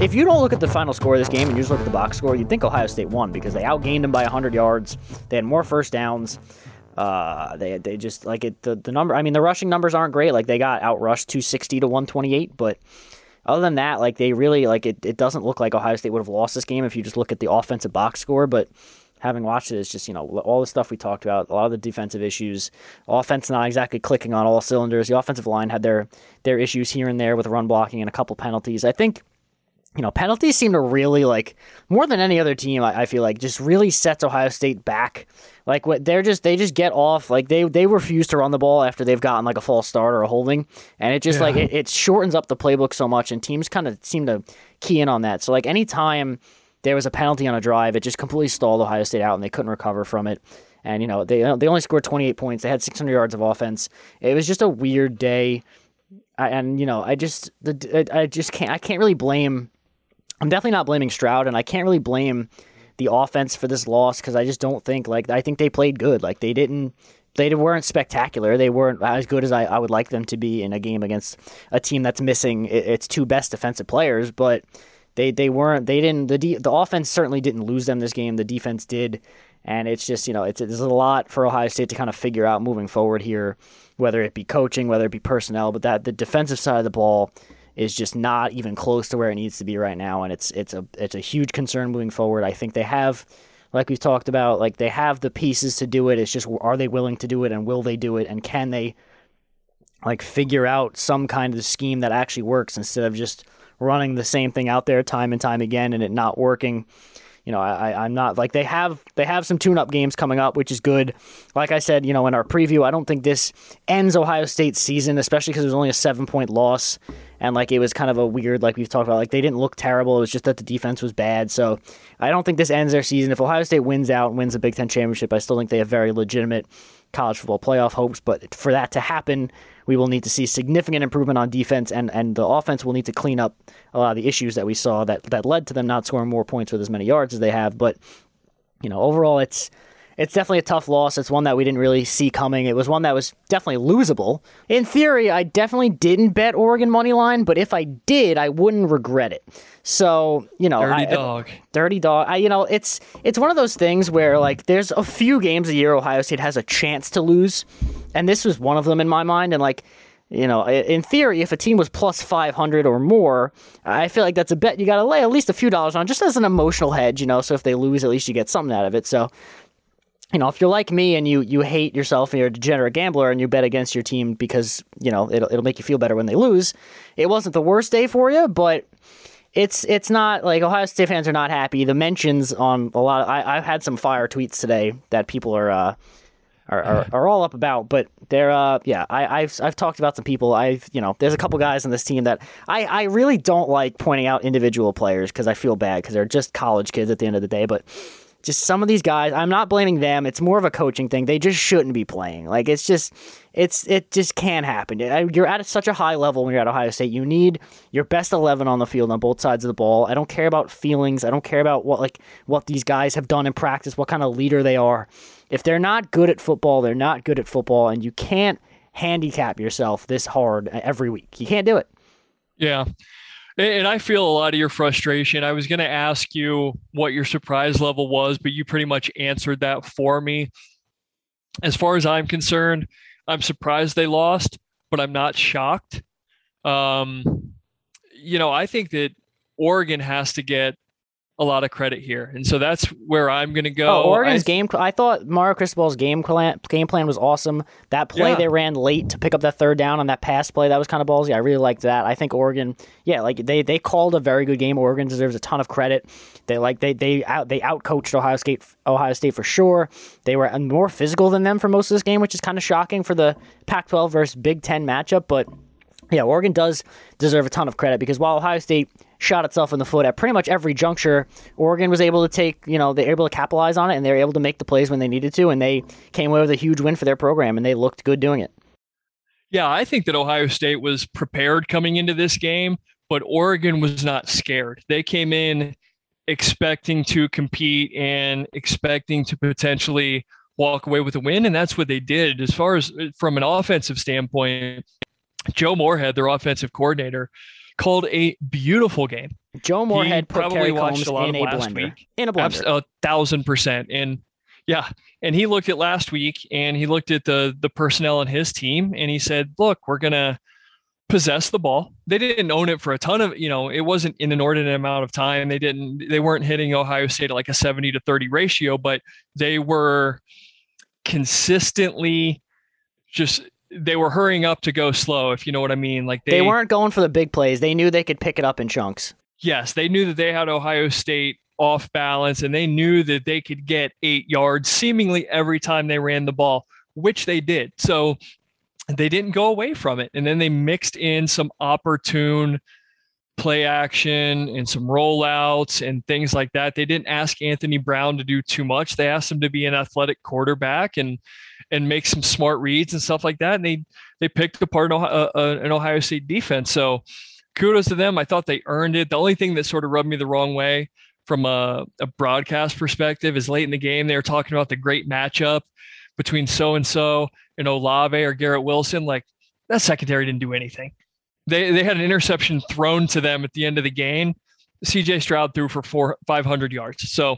If you don't look at the final score of this game and you just look at the box score, you'd think Ohio State won because they outgained them by 100 yards. They had more first downs. They just, like, it, the number, I mean, the rushing numbers aren't great. Like, they got outrushed 260 to 128, but other than that, like, they really, like, it doesn't look like Ohio State would have lost this game if you just look at the offensive box score, but having watched it, it's just, you know, all the stuff we talked about, a lot of the defensive issues, offense not exactly clicking on all cylinders. The offensive line had their issues here and there with run blocking and a couple penalties. I think, you know, penalties seem to really, like, more than any other team, I feel like, just really sets Ohio State back. Like, what they just get off. Like, they refuse to run the ball after they've gotten, like, a false start or a holding. And it just, like, it shortens up the playbook so much, and teams kind of seem to key in on that. So, like, any time there was a penalty on a drive, it just completely stalled Ohio State out, and they couldn't recover from it. And, you know, they only scored 28 points. They had 600 yards of offense. It was just a weird day. And, you know, I can't really blame. I'm definitely not blaming Stroud, and I can't really blame the offense for this loss because I just don't think, like, I think they played good. Like, they weren't spectacular. They weren't as good as I would like them to be in a game against a team that's missing its two best defensive players, but the offense certainly didn't lose them this game. The defense did. And it's just, you know, there's a lot for Ohio State to kind of figure out moving forward here, whether it be coaching, whether it be personnel, but the defensive side of the ball is just not even close to where it needs to be right now, and it's a huge concern moving forward. I think they have, like we've talked about, like they have the pieces to do it. It's just, are they willing to do it, and will they do it, and can they, like, figure out some kind of scheme that actually works instead of just running the same thing out there time and time again and it not working. You know, I'm not, like, they have some tune-up games coming up, which is good. Like I said, you know, in our preview, I don't think this ends Ohio State's season, especially because it was only a 7-point loss. And, like, it was kind of a weird, like we've talked about, like, they didn't look terrible. It was just that the defense was bad. So I don't think this ends their season. If Ohio State wins out and wins the Big Ten championship, I still think they have very legitimate college football playoff hopes. But for that to happen, we will need to see significant improvement on defense, and the offense will need to clean up a lot of the issues that we saw that led to them not scoring more points with as many yards as they have. But, you know, overall, it's definitely a tough loss. It's one that we didn't really see coming. It was one that was definitely losable. In theory, I definitely didn't bet Oregon money line, but if I did, I wouldn't regret it. So, you know, Dirty dog. You know, it's one of those things where, like, there's a few games a year Ohio State has a chance to lose, and this was one of them in my mind. And, like, you know, in theory, if a team was plus 500 or more, I feel like that's a bet you got to lay at least a few dollars on, just as an emotional hedge, you know, so if they lose, at least you get something out of it. So, you know, if you're like me and you hate yourself and you're a degenerate gambler and you bet against your team because, you know, it'll make you feel better when they lose, it wasn't the worst day for you, but it's not, like, Ohio State fans are not happy. The mentions on a lot of, I've had some fire tweets today that people are all up about, but they're I've talked about some people. You know, there's a couple guys on this team that I really don't like pointing out individual players because I feel bad because they're just college kids at the end of the day, but just some of these guys, I'm not blaming them. It's more of a coaching thing. They just shouldn't be playing. Like, it just can't happen. You're at such a high level when you're at Ohio State. You need your best 11 on the field on both sides of the ball. I don't care about feelings. I don't care about what these guys have done in practice, what kind of leader they are. If they're not good at football, they're not good at football, and you can't handicap yourself this hard every week. You can't do it. Yeah. And I feel a lot of your frustration. I was going to ask you what your surprise level was, but you pretty much answered that for me. As far as I'm concerned, I'm surprised they lost, but I'm not shocked. You know, I think that Oregon has to get a lot of credit here. And so that's where I'm going to go. Oh, Oregon's game. I thought Mario Cristobal's game plan was awesome. That play they ran late to pick up that third down on that pass play, that was kind of ballsy. I really liked that. I think Oregon, they called a very good game. Oregon deserves a ton of credit. They outcoached Ohio State for sure. They were more physical than them for most of this game, which is kind of shocking for the Pac-12 versus Big Ten matchup, but yeah, Oregon does deserve a ton of credit because while Ohio State shot itself in the foot at pretty much every juncture, Oregon was able to take, you know, they're able to capitalize on it, and they're able to make the plays when they needed to, and they came away with a huge win for their program, and they looked good doing it. Yeah, I think that Ohio State was prepared coming into this game, but Oregon was not scared. They came in expecting to compete and expecting to potentially walk away with a win, and that's what they did. As far as from an offensive standpoint, Joe Moorhead, their offensive coordinator, called a beautiful game. Joe Moorhead put probably Kerry watched Combs a lot in of a last blender. Week. In a blender. 1,000%. And yeah, and he looked at last week and he looked at the personnel on his team and he said, look, we're going to possess the ball. They didn't own it for a ton of, you know, it wasn't an inordinate amount of time. They weren't hitting Ohio State at like a 70-30 ratio, but they were consistently just, they were hurrying up to go slow, if you know what I mean. Like they weren't going for the big plays. They knew they could pick it up in chunks. Yes, they knew that they had Ohio State off balance, and they knew that they could get 8 yards seemingly every time they ran the ball, which they did. So they didn't go away from it. And then they mixed in some opportune play action and some rollouts and things like that. They didn't ask Anthony Brown to do too much. They asked him to be an athletic quarterback and make some smart reads and stuff like that. And they picked apart an Ohio State defense. So kudos to them. I thought they earned it. The only thing that sort of rubbed me the wrong way from a broadcast perspective is late in the game, they were talking about the great matchup between so-and-so and Olave or Garrett Wilson. Like, that secondary didn't do anything. They had an interception thrown to them at the end of the game. C.J. Stroud threw for 500 yards. So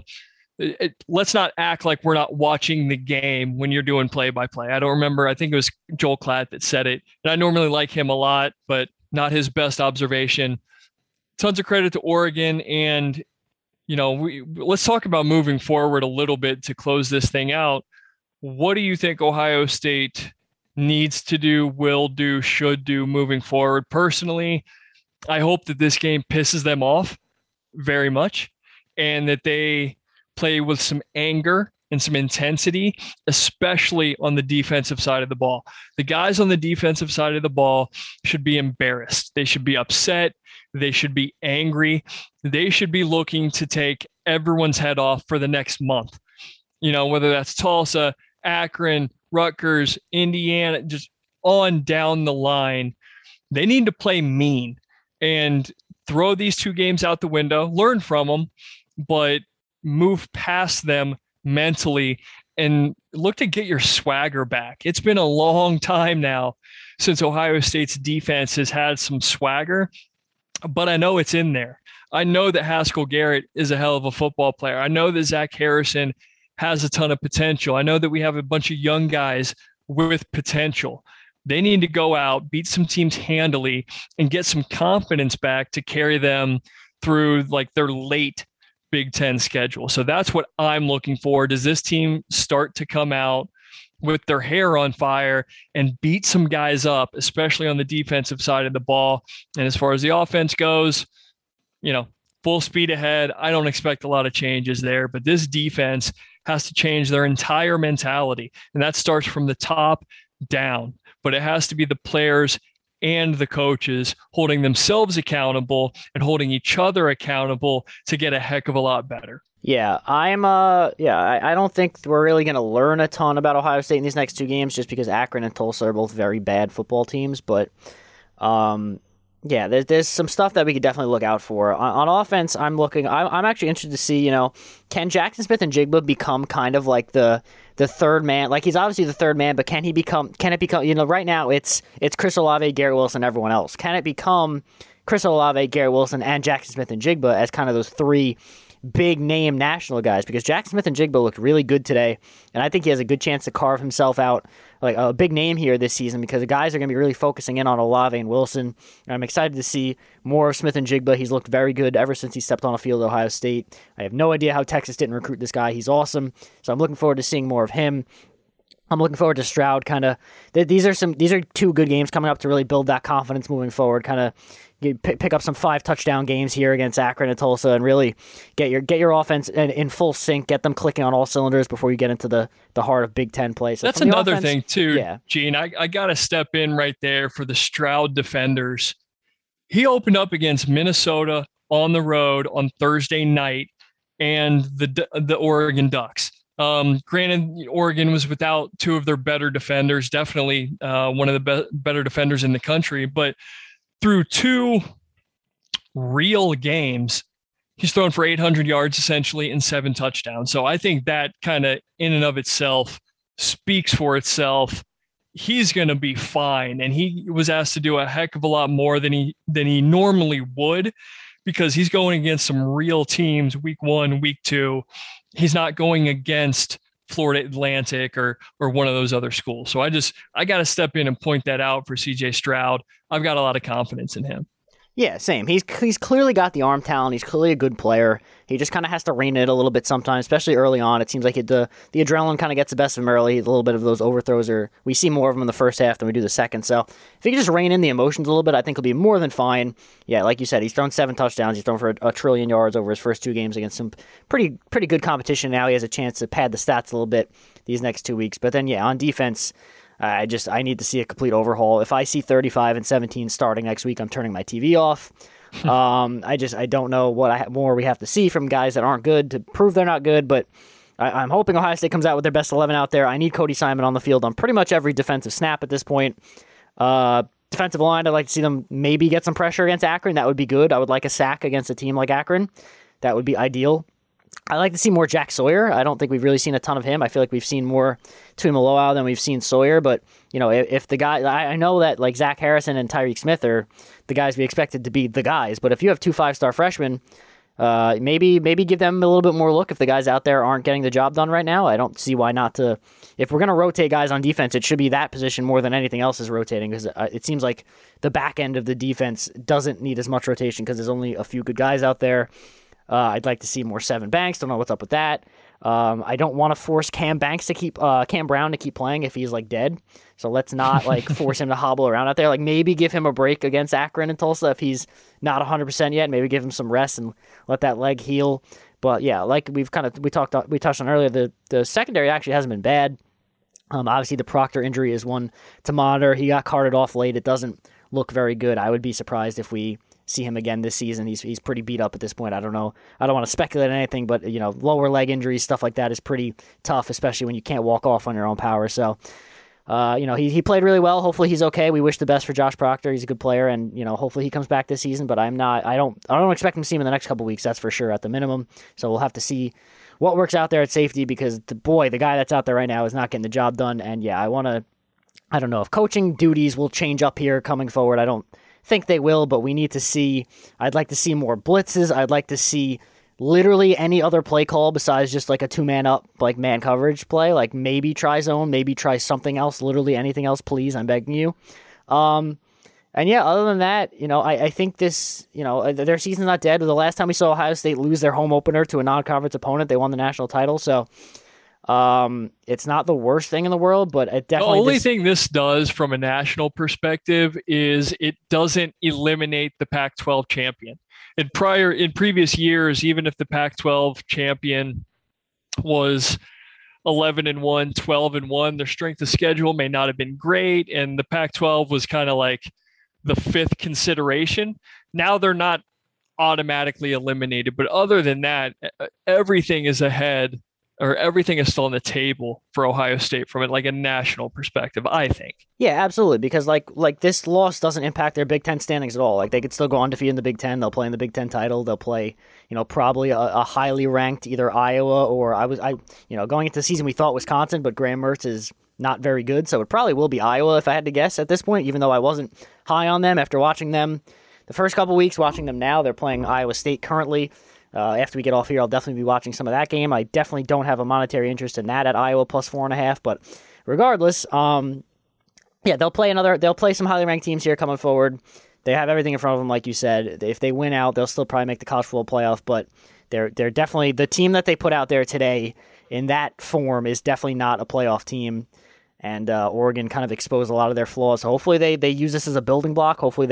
let's not act like we're not watching the game when you're doing play-by-play. I don't remember. I think it was Joel Klatt that said it. And I normally like him a lot, but not his best observation. Tons of credit to Oregon. And, you know, let's talk about moving forward a little bit to close this thing out. What do you think Ohio State needs to do, will do, should do moving forward? Personally, I hope that this game pisses them off very much and that they play with some anger and some intensity, especially on the defensive side of the ball. The guys on the defensive side of the ball should be embarrassed. They should be upset. They should be angry. They should be looking to take everyone's head off for the next month. You know, whether that's Tulsa, Akron, Rutgers, Indiana, just on down the line, they need to play mean and throw these two games out the window, learn from them, but move past them mentally and look to get your swagger back. It's been a long time now since Ohio State's defense has had some swagger, but I know it's in there. I know that Haskell Garrett is a hell of a football player. I know that Zach Harrison has a ton of potential. I know that we have a bunch of young guys with potential. They need to go out, beat some teams handily, and get some confidence back to carry them through like their late Big Ten schedule. So that's what I'm looking for. Does this team start to come out with their hair on fire and beat some guys up, especially on the defensive side of the ball? And as far as the offense goes, you know, full speed ahead. I don't expect a lot of changes there, but this defense has to change their entire mentality. And that starts from the top down, but it has to be the players and the coaches holding themselves accountable and holding each other accountable to get a heck of a lot better. Yeah, I don't think we're really going to learn a ton about Ohio State in these next two games just because Akron and Tulsa are both very bad football teams. But yeah, there's some stuff that we could definitely look out for. On offense, I'm actually interested to see, you know, can Jaxon Smith-Njigba become kind of like the third man? Like, he's obviously the third man, but can it become, you know, right now it's Chris Olave, Garrett Wilson, everyone else. Can it become Chris Olave, Garrett Wilson, and Jaxon Smith-Njigba as kind of those three big name national guys? Because Jaxon Smith-Njigba looked really good today, and I think he has a good chance to carve himself out like a big name here this season because the guys are going to be really focusing in on Olave and Wilson. And I'm excited to see more of Smith-Njigba. He's looked very good ever since he stepped on a field at Ohio State. I have no idea how Texas didn't recruit this guy. He's awesome. So I'm looking forward to seeing more of him. I'm looking forward to Stroud. Kind of these are two good games coming up to really build that confidence moving forward. Kind of pick up some 5-touchdown games here against Akron and Tulsa, and really get your offense in full sync. Get them clicking on all cylinders before you get into the heart of Big Ten play. So that's another offense, thing too, yeah. Gene. I got to step in right there for the Stroud defenders. He opened up against Minnesota on the road on Thursday night, and the Oregon Ducks. Granted, Oregon was without two of their better defenders, definitely one of the better defenders in the country. But through two real games, he's thrown for 800 yards essentially and 7 touchdowns. So I think that kind of in and of itself speaks for itself. He's going to be fine. And he was asked to do a heck of a lot more than he normally would, because he's going against some real teams week 1, week 2. He's not going against Florida Atlantic or one of those other schools. So I got to step in and point that out for C.J. Stroud. I've got a lot of confidence in him. Yeah, same. He's clearly got the arm talent. He's clearly a good player. He just kind of has to rein it a little bit sometimes, especially early on. It seems like the adrenaline kind of gets the best of him early. A little bit of those overthrows, or we see more of him in the first half than we do the second. So if he can just rein in the emotions a little bit, I think he'll be more than fine. Yeah, like you said, he's thrown 7 touchdowns. He's thrown for a trillion yards over his first 2 games against some pretty good competition. Now he has a chance to pad the stats a little bit these next 2 weeks. But then, yeah, on defense, I need to see a complete overhaul. If I see 35-17 starting next week, I'm turning my TV off. I don't know what more we have to see from guys that aren't good to prove they're not good, but I'm hoping Ohio State comes out with their best 11 out there. I need Cody Simon on the field on pretty much every defensive snap at this point. Defensive line, I'd like to see them maybe get some pressure against Akron. That would be good. I would like a sack against a team like Akron. That would be ideal. I like to see more Jack Sawyer. I don't think we've really seen a ton of him. I feel like we've seen more Tuimoloau than we've seen Sawyer. But, you know, if the guy, I know that like Zach Harrison and Tyreke Smith are the guys we expected to be the guys. But if you have 2 5-star freshmen, maybe give them a little bit more look if the guys out there aren't getting the job done right now. I don't see why not to. If we're going to rotate guys on defense, it should be that position more than anything else is rotating, because it seems like the back end of the defense doesn't need as much rotation because there's only a few good guys out there. I'd like to see more Sevyn Banks. Don't know what's up with that. I don't want to force Cam Brown to keep playing if he's like dead. So let's not like force him to hobble around out there. Like maybe give him a break against Akron and Tulsa if he's not 100% yet. Maybe give him some rest and let that leg heal. But yeah, like we touched on earlier, the secondary actually hasn't been bad. Obviously the Proctor injury is one to monitor. He got carted off late. It doesn't look very good. I would be surprised if we see him again this season. He's pretty beat up at this point. I don't know. I don't want to speculate on anything, but you know, lower leg injuries, stuff like that is pretty tough, especially when you can't walk off on your own power. So, you know, he played really well. Hopefully he's okay. We wish the best for Josh Proctor. He's a good player, and you know, hopefully he comes back this season, but I don't expect him to see him in the next couple of weeks. That's for sure at the minimum. So we'll have to see what works out there at safety, because the guy that's out there right now is not getting the job done. And yeah, I don't know if coaching duties will change up here coming forward. I don't think they will, but we need to see. I'd like to see more blitzes. I'd like to see literally any other play call besides just like a 2-man up, like man coverage play. Like maybe try zone, maybe try something else, literally anything else, please. I'm begging you. And yeah, other than that, you know, I think this, you know, their season's not dead. The last time we saw Ohio State lose their home opener to a non-conference opponent, they won the national title. So it's not the worst thing in the world, but it definitely. The only thing this does from a national perspective is it doesn't eliminate the Pac-12 champion. In previous years, even if the Pac-12 champion was 11-1, 12-1, their strength of schedule may not have been great, and the Pac-12 was kind of like the 5th consideration. Now they're not automatically eliminated, but other than that, everything is ahead. Or everything is still on the table for Ohio State from like a national perspective, I think. Yeah, absolutely. Because like this loss doesn't impact their Big Ten standings at all. Like they could still go undefeated in the Big Ten. They'll play in the Big Ten title. They'll play, you know, probably a highly ranked either Iowa or you know, going into the season we thought Wisconsin, but Graham Mertz is not very good, so it probably will be Iowa if I had to guess at this point. Even though I wasn't high on them after watching them the first couple weeks, watching them now, they're playing Iowa State currently. After we get off here, I'll definitely be watching some of that game. I definitely don't have a monetary interest in that at Iowa plus 4.5, but regardless, yeah, they'll play some highly ranked teams here coming forward. They have everything in front of them, like you said. If they win out, they'll still probably make the college football playoff, but they're definitely the team that they put out there today in that form is definitely not a playoff team. and Oregon kind of exposed a lot of their flaws. So hopefully they use this as a building block. Hopefully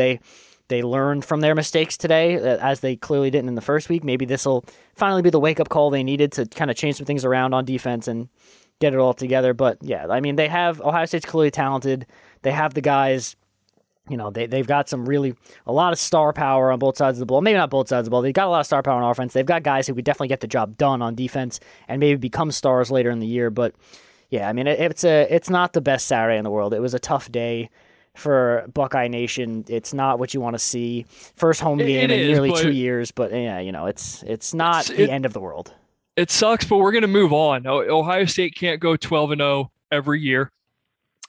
they learned from their mistakes today, as they clearly didn't in the first week. Maybe this will finally be the wake-up call they needed to kind of change some things around on defense and get it all together. But, yeah, I mean, they have – Ohio State's clearly talented. They have the guys – you know, they've got some really, a lot of star power on both sides of the ball. Maybe not both sides of the ball. They've got a lot of star power on offense. They've got guys who could definitely get the job done on defense and maybe become stars later in the year. But, yeah, I mean, it's not the best Saturday in the world. It was a tough day for Buckeye Nation. It's not what you want to see. First home game in nearly 2 years. But, yeah, you know, it's not the end of the world. It sucks, but we're going to move on. Ohio State can't go 12-0 every year.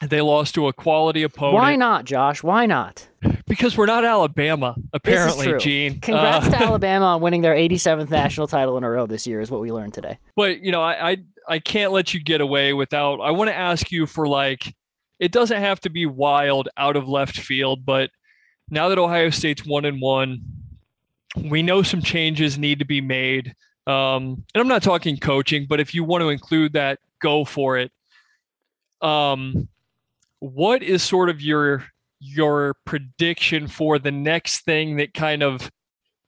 They lost to a quality opponent. Why not, Josh? Why not? Because we're not Alabama, apparently, Gene. Congrats to Alabama on winning their 87th national title in a row this year is what we learned today. But, you know, I can't let you get away without – I want to ask you for, like, it doesn't have to be wild out of left field, but now that Ohio State's 1-1, we know some changes need to be made. And I'm not talking coaching, but if you want to include that, go for it. What is sort of your prediction for the next thing that kind of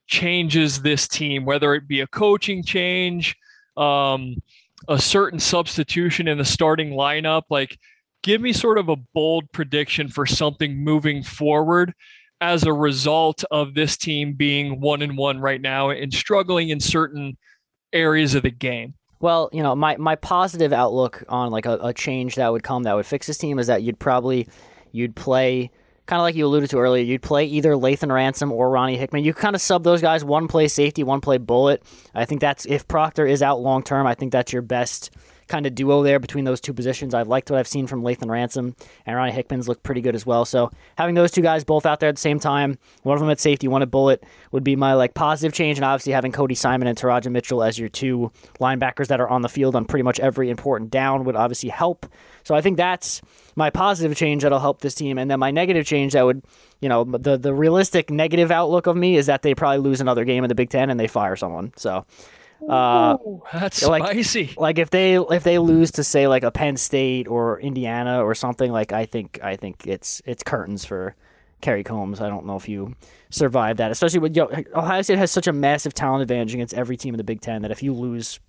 changes this team, whether it be a coaching change, a certain substitution in the starting lineup? Like, give me sort of a bold prediction for something moving forward as a result of this team being 1-1 right now and struggling in certain areas of the game. Well, you know, my positive outlook on like a change that would come that would fix this team is that you'd play kind of like you alluded to earlier. You'd play either Lathan Ransom or Ronnie Hickman. You kind of sub those guys. One play safety, one play bullet. I think that's, if Proctor is out long term, I think that's your best kind of duo there between those two positions. I've liked what I've seen from Lathan Ransom, and Ronnie Hickman's looked pretty good as well. So having those two guys both out there at the same time, one of them at safety, one at bullet, would be my like positive change. And obviously having Cody Simon and Teradja Mitchell as your two linebackers that are on the field on pretty much every important down would obviously help. So I think that's my positive change that'll help this team. And then my negative change that would, you know, the realistic negative outlook of me is that they probably lose another game in the Big Ten and they fire someone. So. Ooh, that's like, spicy. Like if they lose to say like a Penn State or Indiana or something, like I think it's curtains for Kerry Coombs. I don't know if you survive that, especially with Ohio State has such a massive talent advantage against every team in the Big Ten that if you lose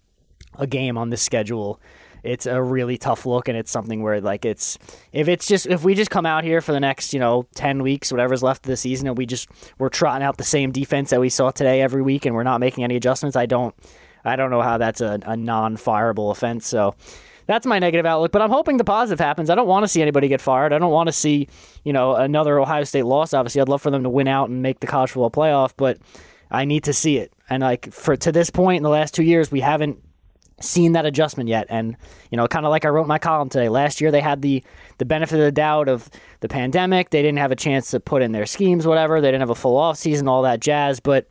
a game on this schedule, it's a really tough look, and it's something where like if we just come out here for the next 10 weeks, whatever's left of the season, and we're trotting out the same defense that we saw today every week, and we're not making any adjustments. I don't know how that's a non-fireable offense. So that's my negative outlook. But I'm hoping the positive happens. I don't want to see anybody get fired. I don't want to see another Ohio State loss. Obviously, I'd love for them to win out and make the college football playoff, but I need to see it. And like to this point in the last 2 years, we haven't seen that adjustment yet. And kind of like I wrote in my column today, last year they had the benefit of the doubt of the pandemic. They didn't have a chance to put in their schemes, whatever. They didn't have a full off season, all that jazz. But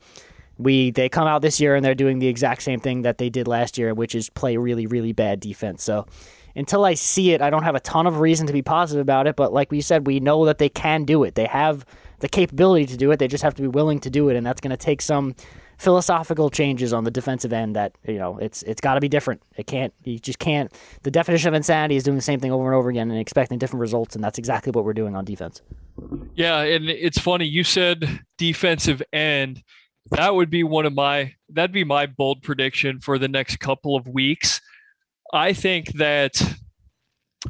they come out this year and they're doing the exact same thing that they did last year, which is play really, really bad defense. So until I see it, I don't have a ton of reason to be positive about it. But like we said, we know that they can do it. They have the capability to do it. They just have to be willing to do it, and that's going to take some philosophical changes on the defensive end that, it's got to be different. You just can't. The definition of insanity is doing the same thing over and over again and expecting different results, and that's exactly what we're doing on defense. Yeah, and it's funny. You said defensive end. That would be that'd be my bold prediction for the next couple of weeks. I think that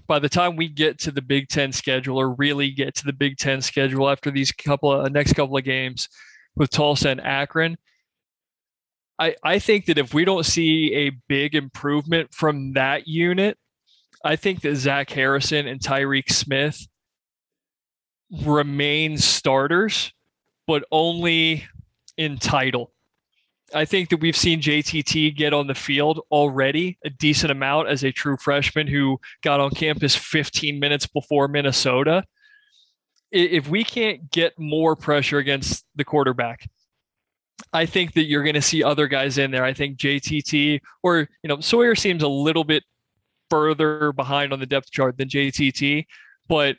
by the time we get to the Big Ten schedule, or really get to the Big Ten schedule after these next couple of games with Tulsa and Akron, I think that if we don't see a big improvement from that unit, I think that Zach Harrison and Tyreke Smith remain starters, but only in title. I think that we've seen JTT get on the field already a decent amount as a true freshman who got on campus 15 minutes before Minnesota. If we can't get more pressure against the quarterback, I think that you're going to see other guys in there. I think JTT or, Sawyer seems a little bit further behind on the depth chart than JTT, but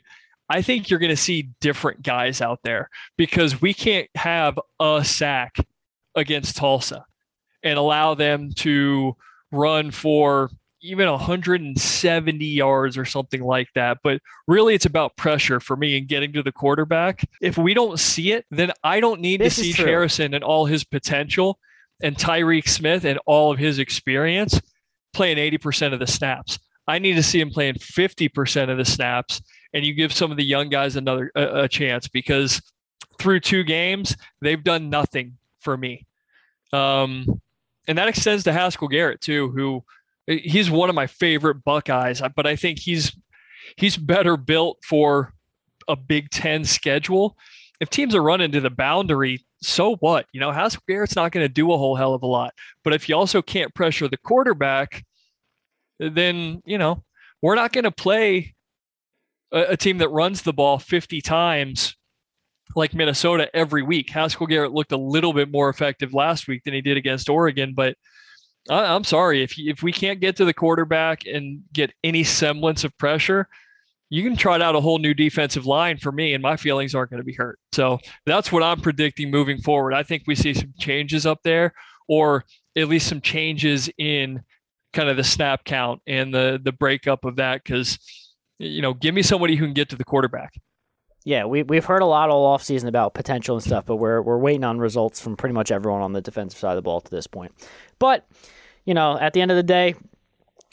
I think you're going to see different guys out there because we can't have a sack against Tulsa and allow them to run for even 170 yards or something like that. But really, it's about pressure for me and getting to the quarterback. If we don't see it, then I don't need to see Harrison and all his potential and Tyreke Smith and all of his experience playing 80% of the snaps. I need to see him playing 50% of the snaps, and you give some of the young guys another a chance, because through two games, they've done nothing for me. And that extends to Haskell Garrett too, who he's one of my favorite Buckeyes, but I think he's better built for a Big Ten schedule. If teams are running to the boundary, so what? You know, Haskell Garrett's not going to do a whole hell of a lot. But if you also can't pressure the quarterback, then, you know, we're not going to play a team that runs the ball 50 times like Minnesota every week. Haskell Garrett looked a little bit more effective last week than he did against Oregon, but I'm sorry. If we can't get to the quarterback and get any semblance of pressure, you can try out a whole new defensive line for me, and my feelings aren't going to be hurt. So that's what I'm predicting moving forward. I think we see some changes up there, or at least some changes in kind of the snap count and the breakup of that, because, you know, give me somebody who can get to the quarterback. Yeah, we've heard a lot all offseason about potential and stuff, but we're waiting on results from pretty much everyone on the defensive side of the ball to this point. But, you know, at the end of the day,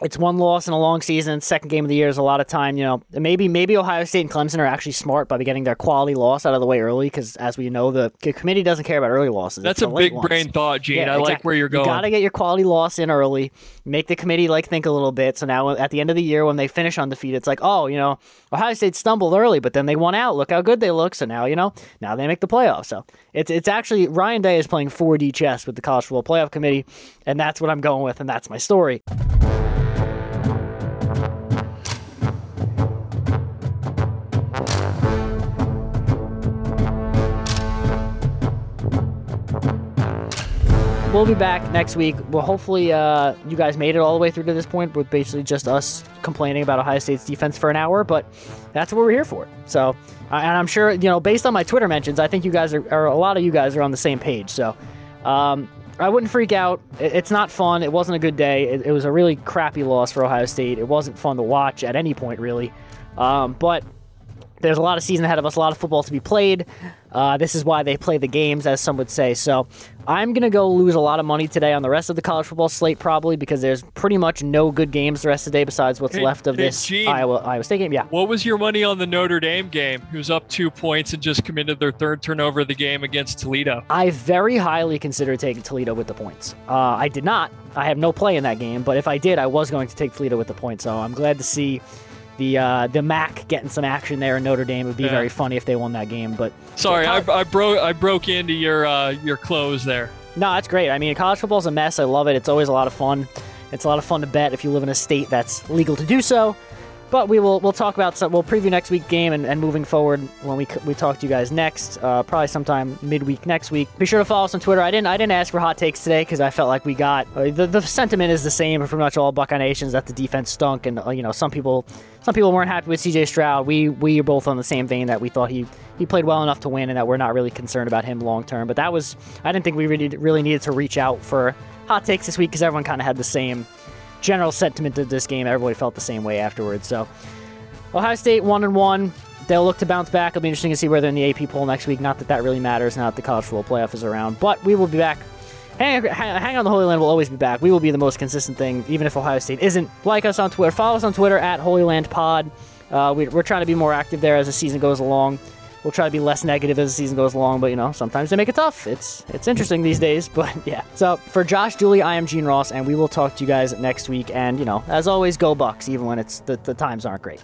it's one loss in a long season. Second game of the year is a lot of time. You know, maybe Ohio State and Clemson are actually smart by getting their quality loss out of the way early, because, as we know, the committee doesn't care about early losses. That's a big brain thought, Gene. Yeah, exactly. I like where you're going. You got to get your quality loss in early. Make the committee think a little bit. So now at the end of the year, when they finish undefeated, it's like, oh, you know, Ohio State stumbled early, but then they won out. Look how good they look. So now, you know, now they make the playoffs. So it's actually Ryan Day is playing 4D chess with the College Football Playoff Committee, and that's what I'm going with, and that's my story. We'll be back next week. Well, hopefully you guys made it all the way through to this point with basically just us complaining about Ohio State's defense for an hour, but that's what we're here for. So, and I'm sure, you know, based on my Twitter mentions, I think you guys are a lot of you guys are on the same page. So I wouldn't freak out. It's not fun. It wasn't a good day. It was a really crappy loss for Ohio State. It wasn't fun to watch at any point, really. But there's a lot of season ahead of us, a lot of football to be played. This is why they play the games, as some would say. So I'm going to go lose a lot of money today on the rest of the college football slate, probably, because there's pretty much no good games the rest of the day besides what's left of this Gene, Iowa State game. Yeah. What was your money on the Notre Dame game, who's up 2 points and just committed their third turnover of the game against Toledo? I very highly consider taking Toledo with the points. I did not. I have no play in that game, but if I did, I was going to take Toledo with the points. So I'm glad to see the MAC getting some action there in Notre Dame. It would be very funny if they won that game. But sorry, I broke into your clothes there. No, that's great. I mean, college football's a mess. I love it. It's always a lot of fun. It's a lot of fun to bet if you live in a state that's legal to do so. But we'll talk about some. We'll preview next week's game and moving forward when we talk to you guys next, probably sometime midweek next week. Be sure to follow us on Twitter. I didn't ask for hot takes today because I felt like we got the sentiment is the same for pretty much all Buckeye Nations, that the defense stunk, and you know, some people weren't happy with C.J. Stroud. We are both on the same vein that we thought he played well enough to win, and that we're not really concerned about him long term. But I didn't think we really needed to reach out for hot takes this week because everyone kind of had the same general sentiment of this game. Everybody felt the same way afterwards. So Ohio State 1-1, they'll look to bounce back. It'll be interesting to see where they're in the AP poll next week. Not that really matters, not that the college football playoff is around, but we will be back. Hang on, the Holy Land will always be back. We will be the most consistent thing, even if Ohio State isn't. Like us on Twitter, follow us on Twitter at Holy Land Pod. We're trying to be more active there as the season goes along. We'll try to be less negative as the season goes along, but, you know, sometimes they make it tough. It's interesting these days, but, yeah. So, for Josh Dooley, I am Gene Ross, and we will talk to you guys next week. And, you know, as always, go Bucks, even when the times aren't great.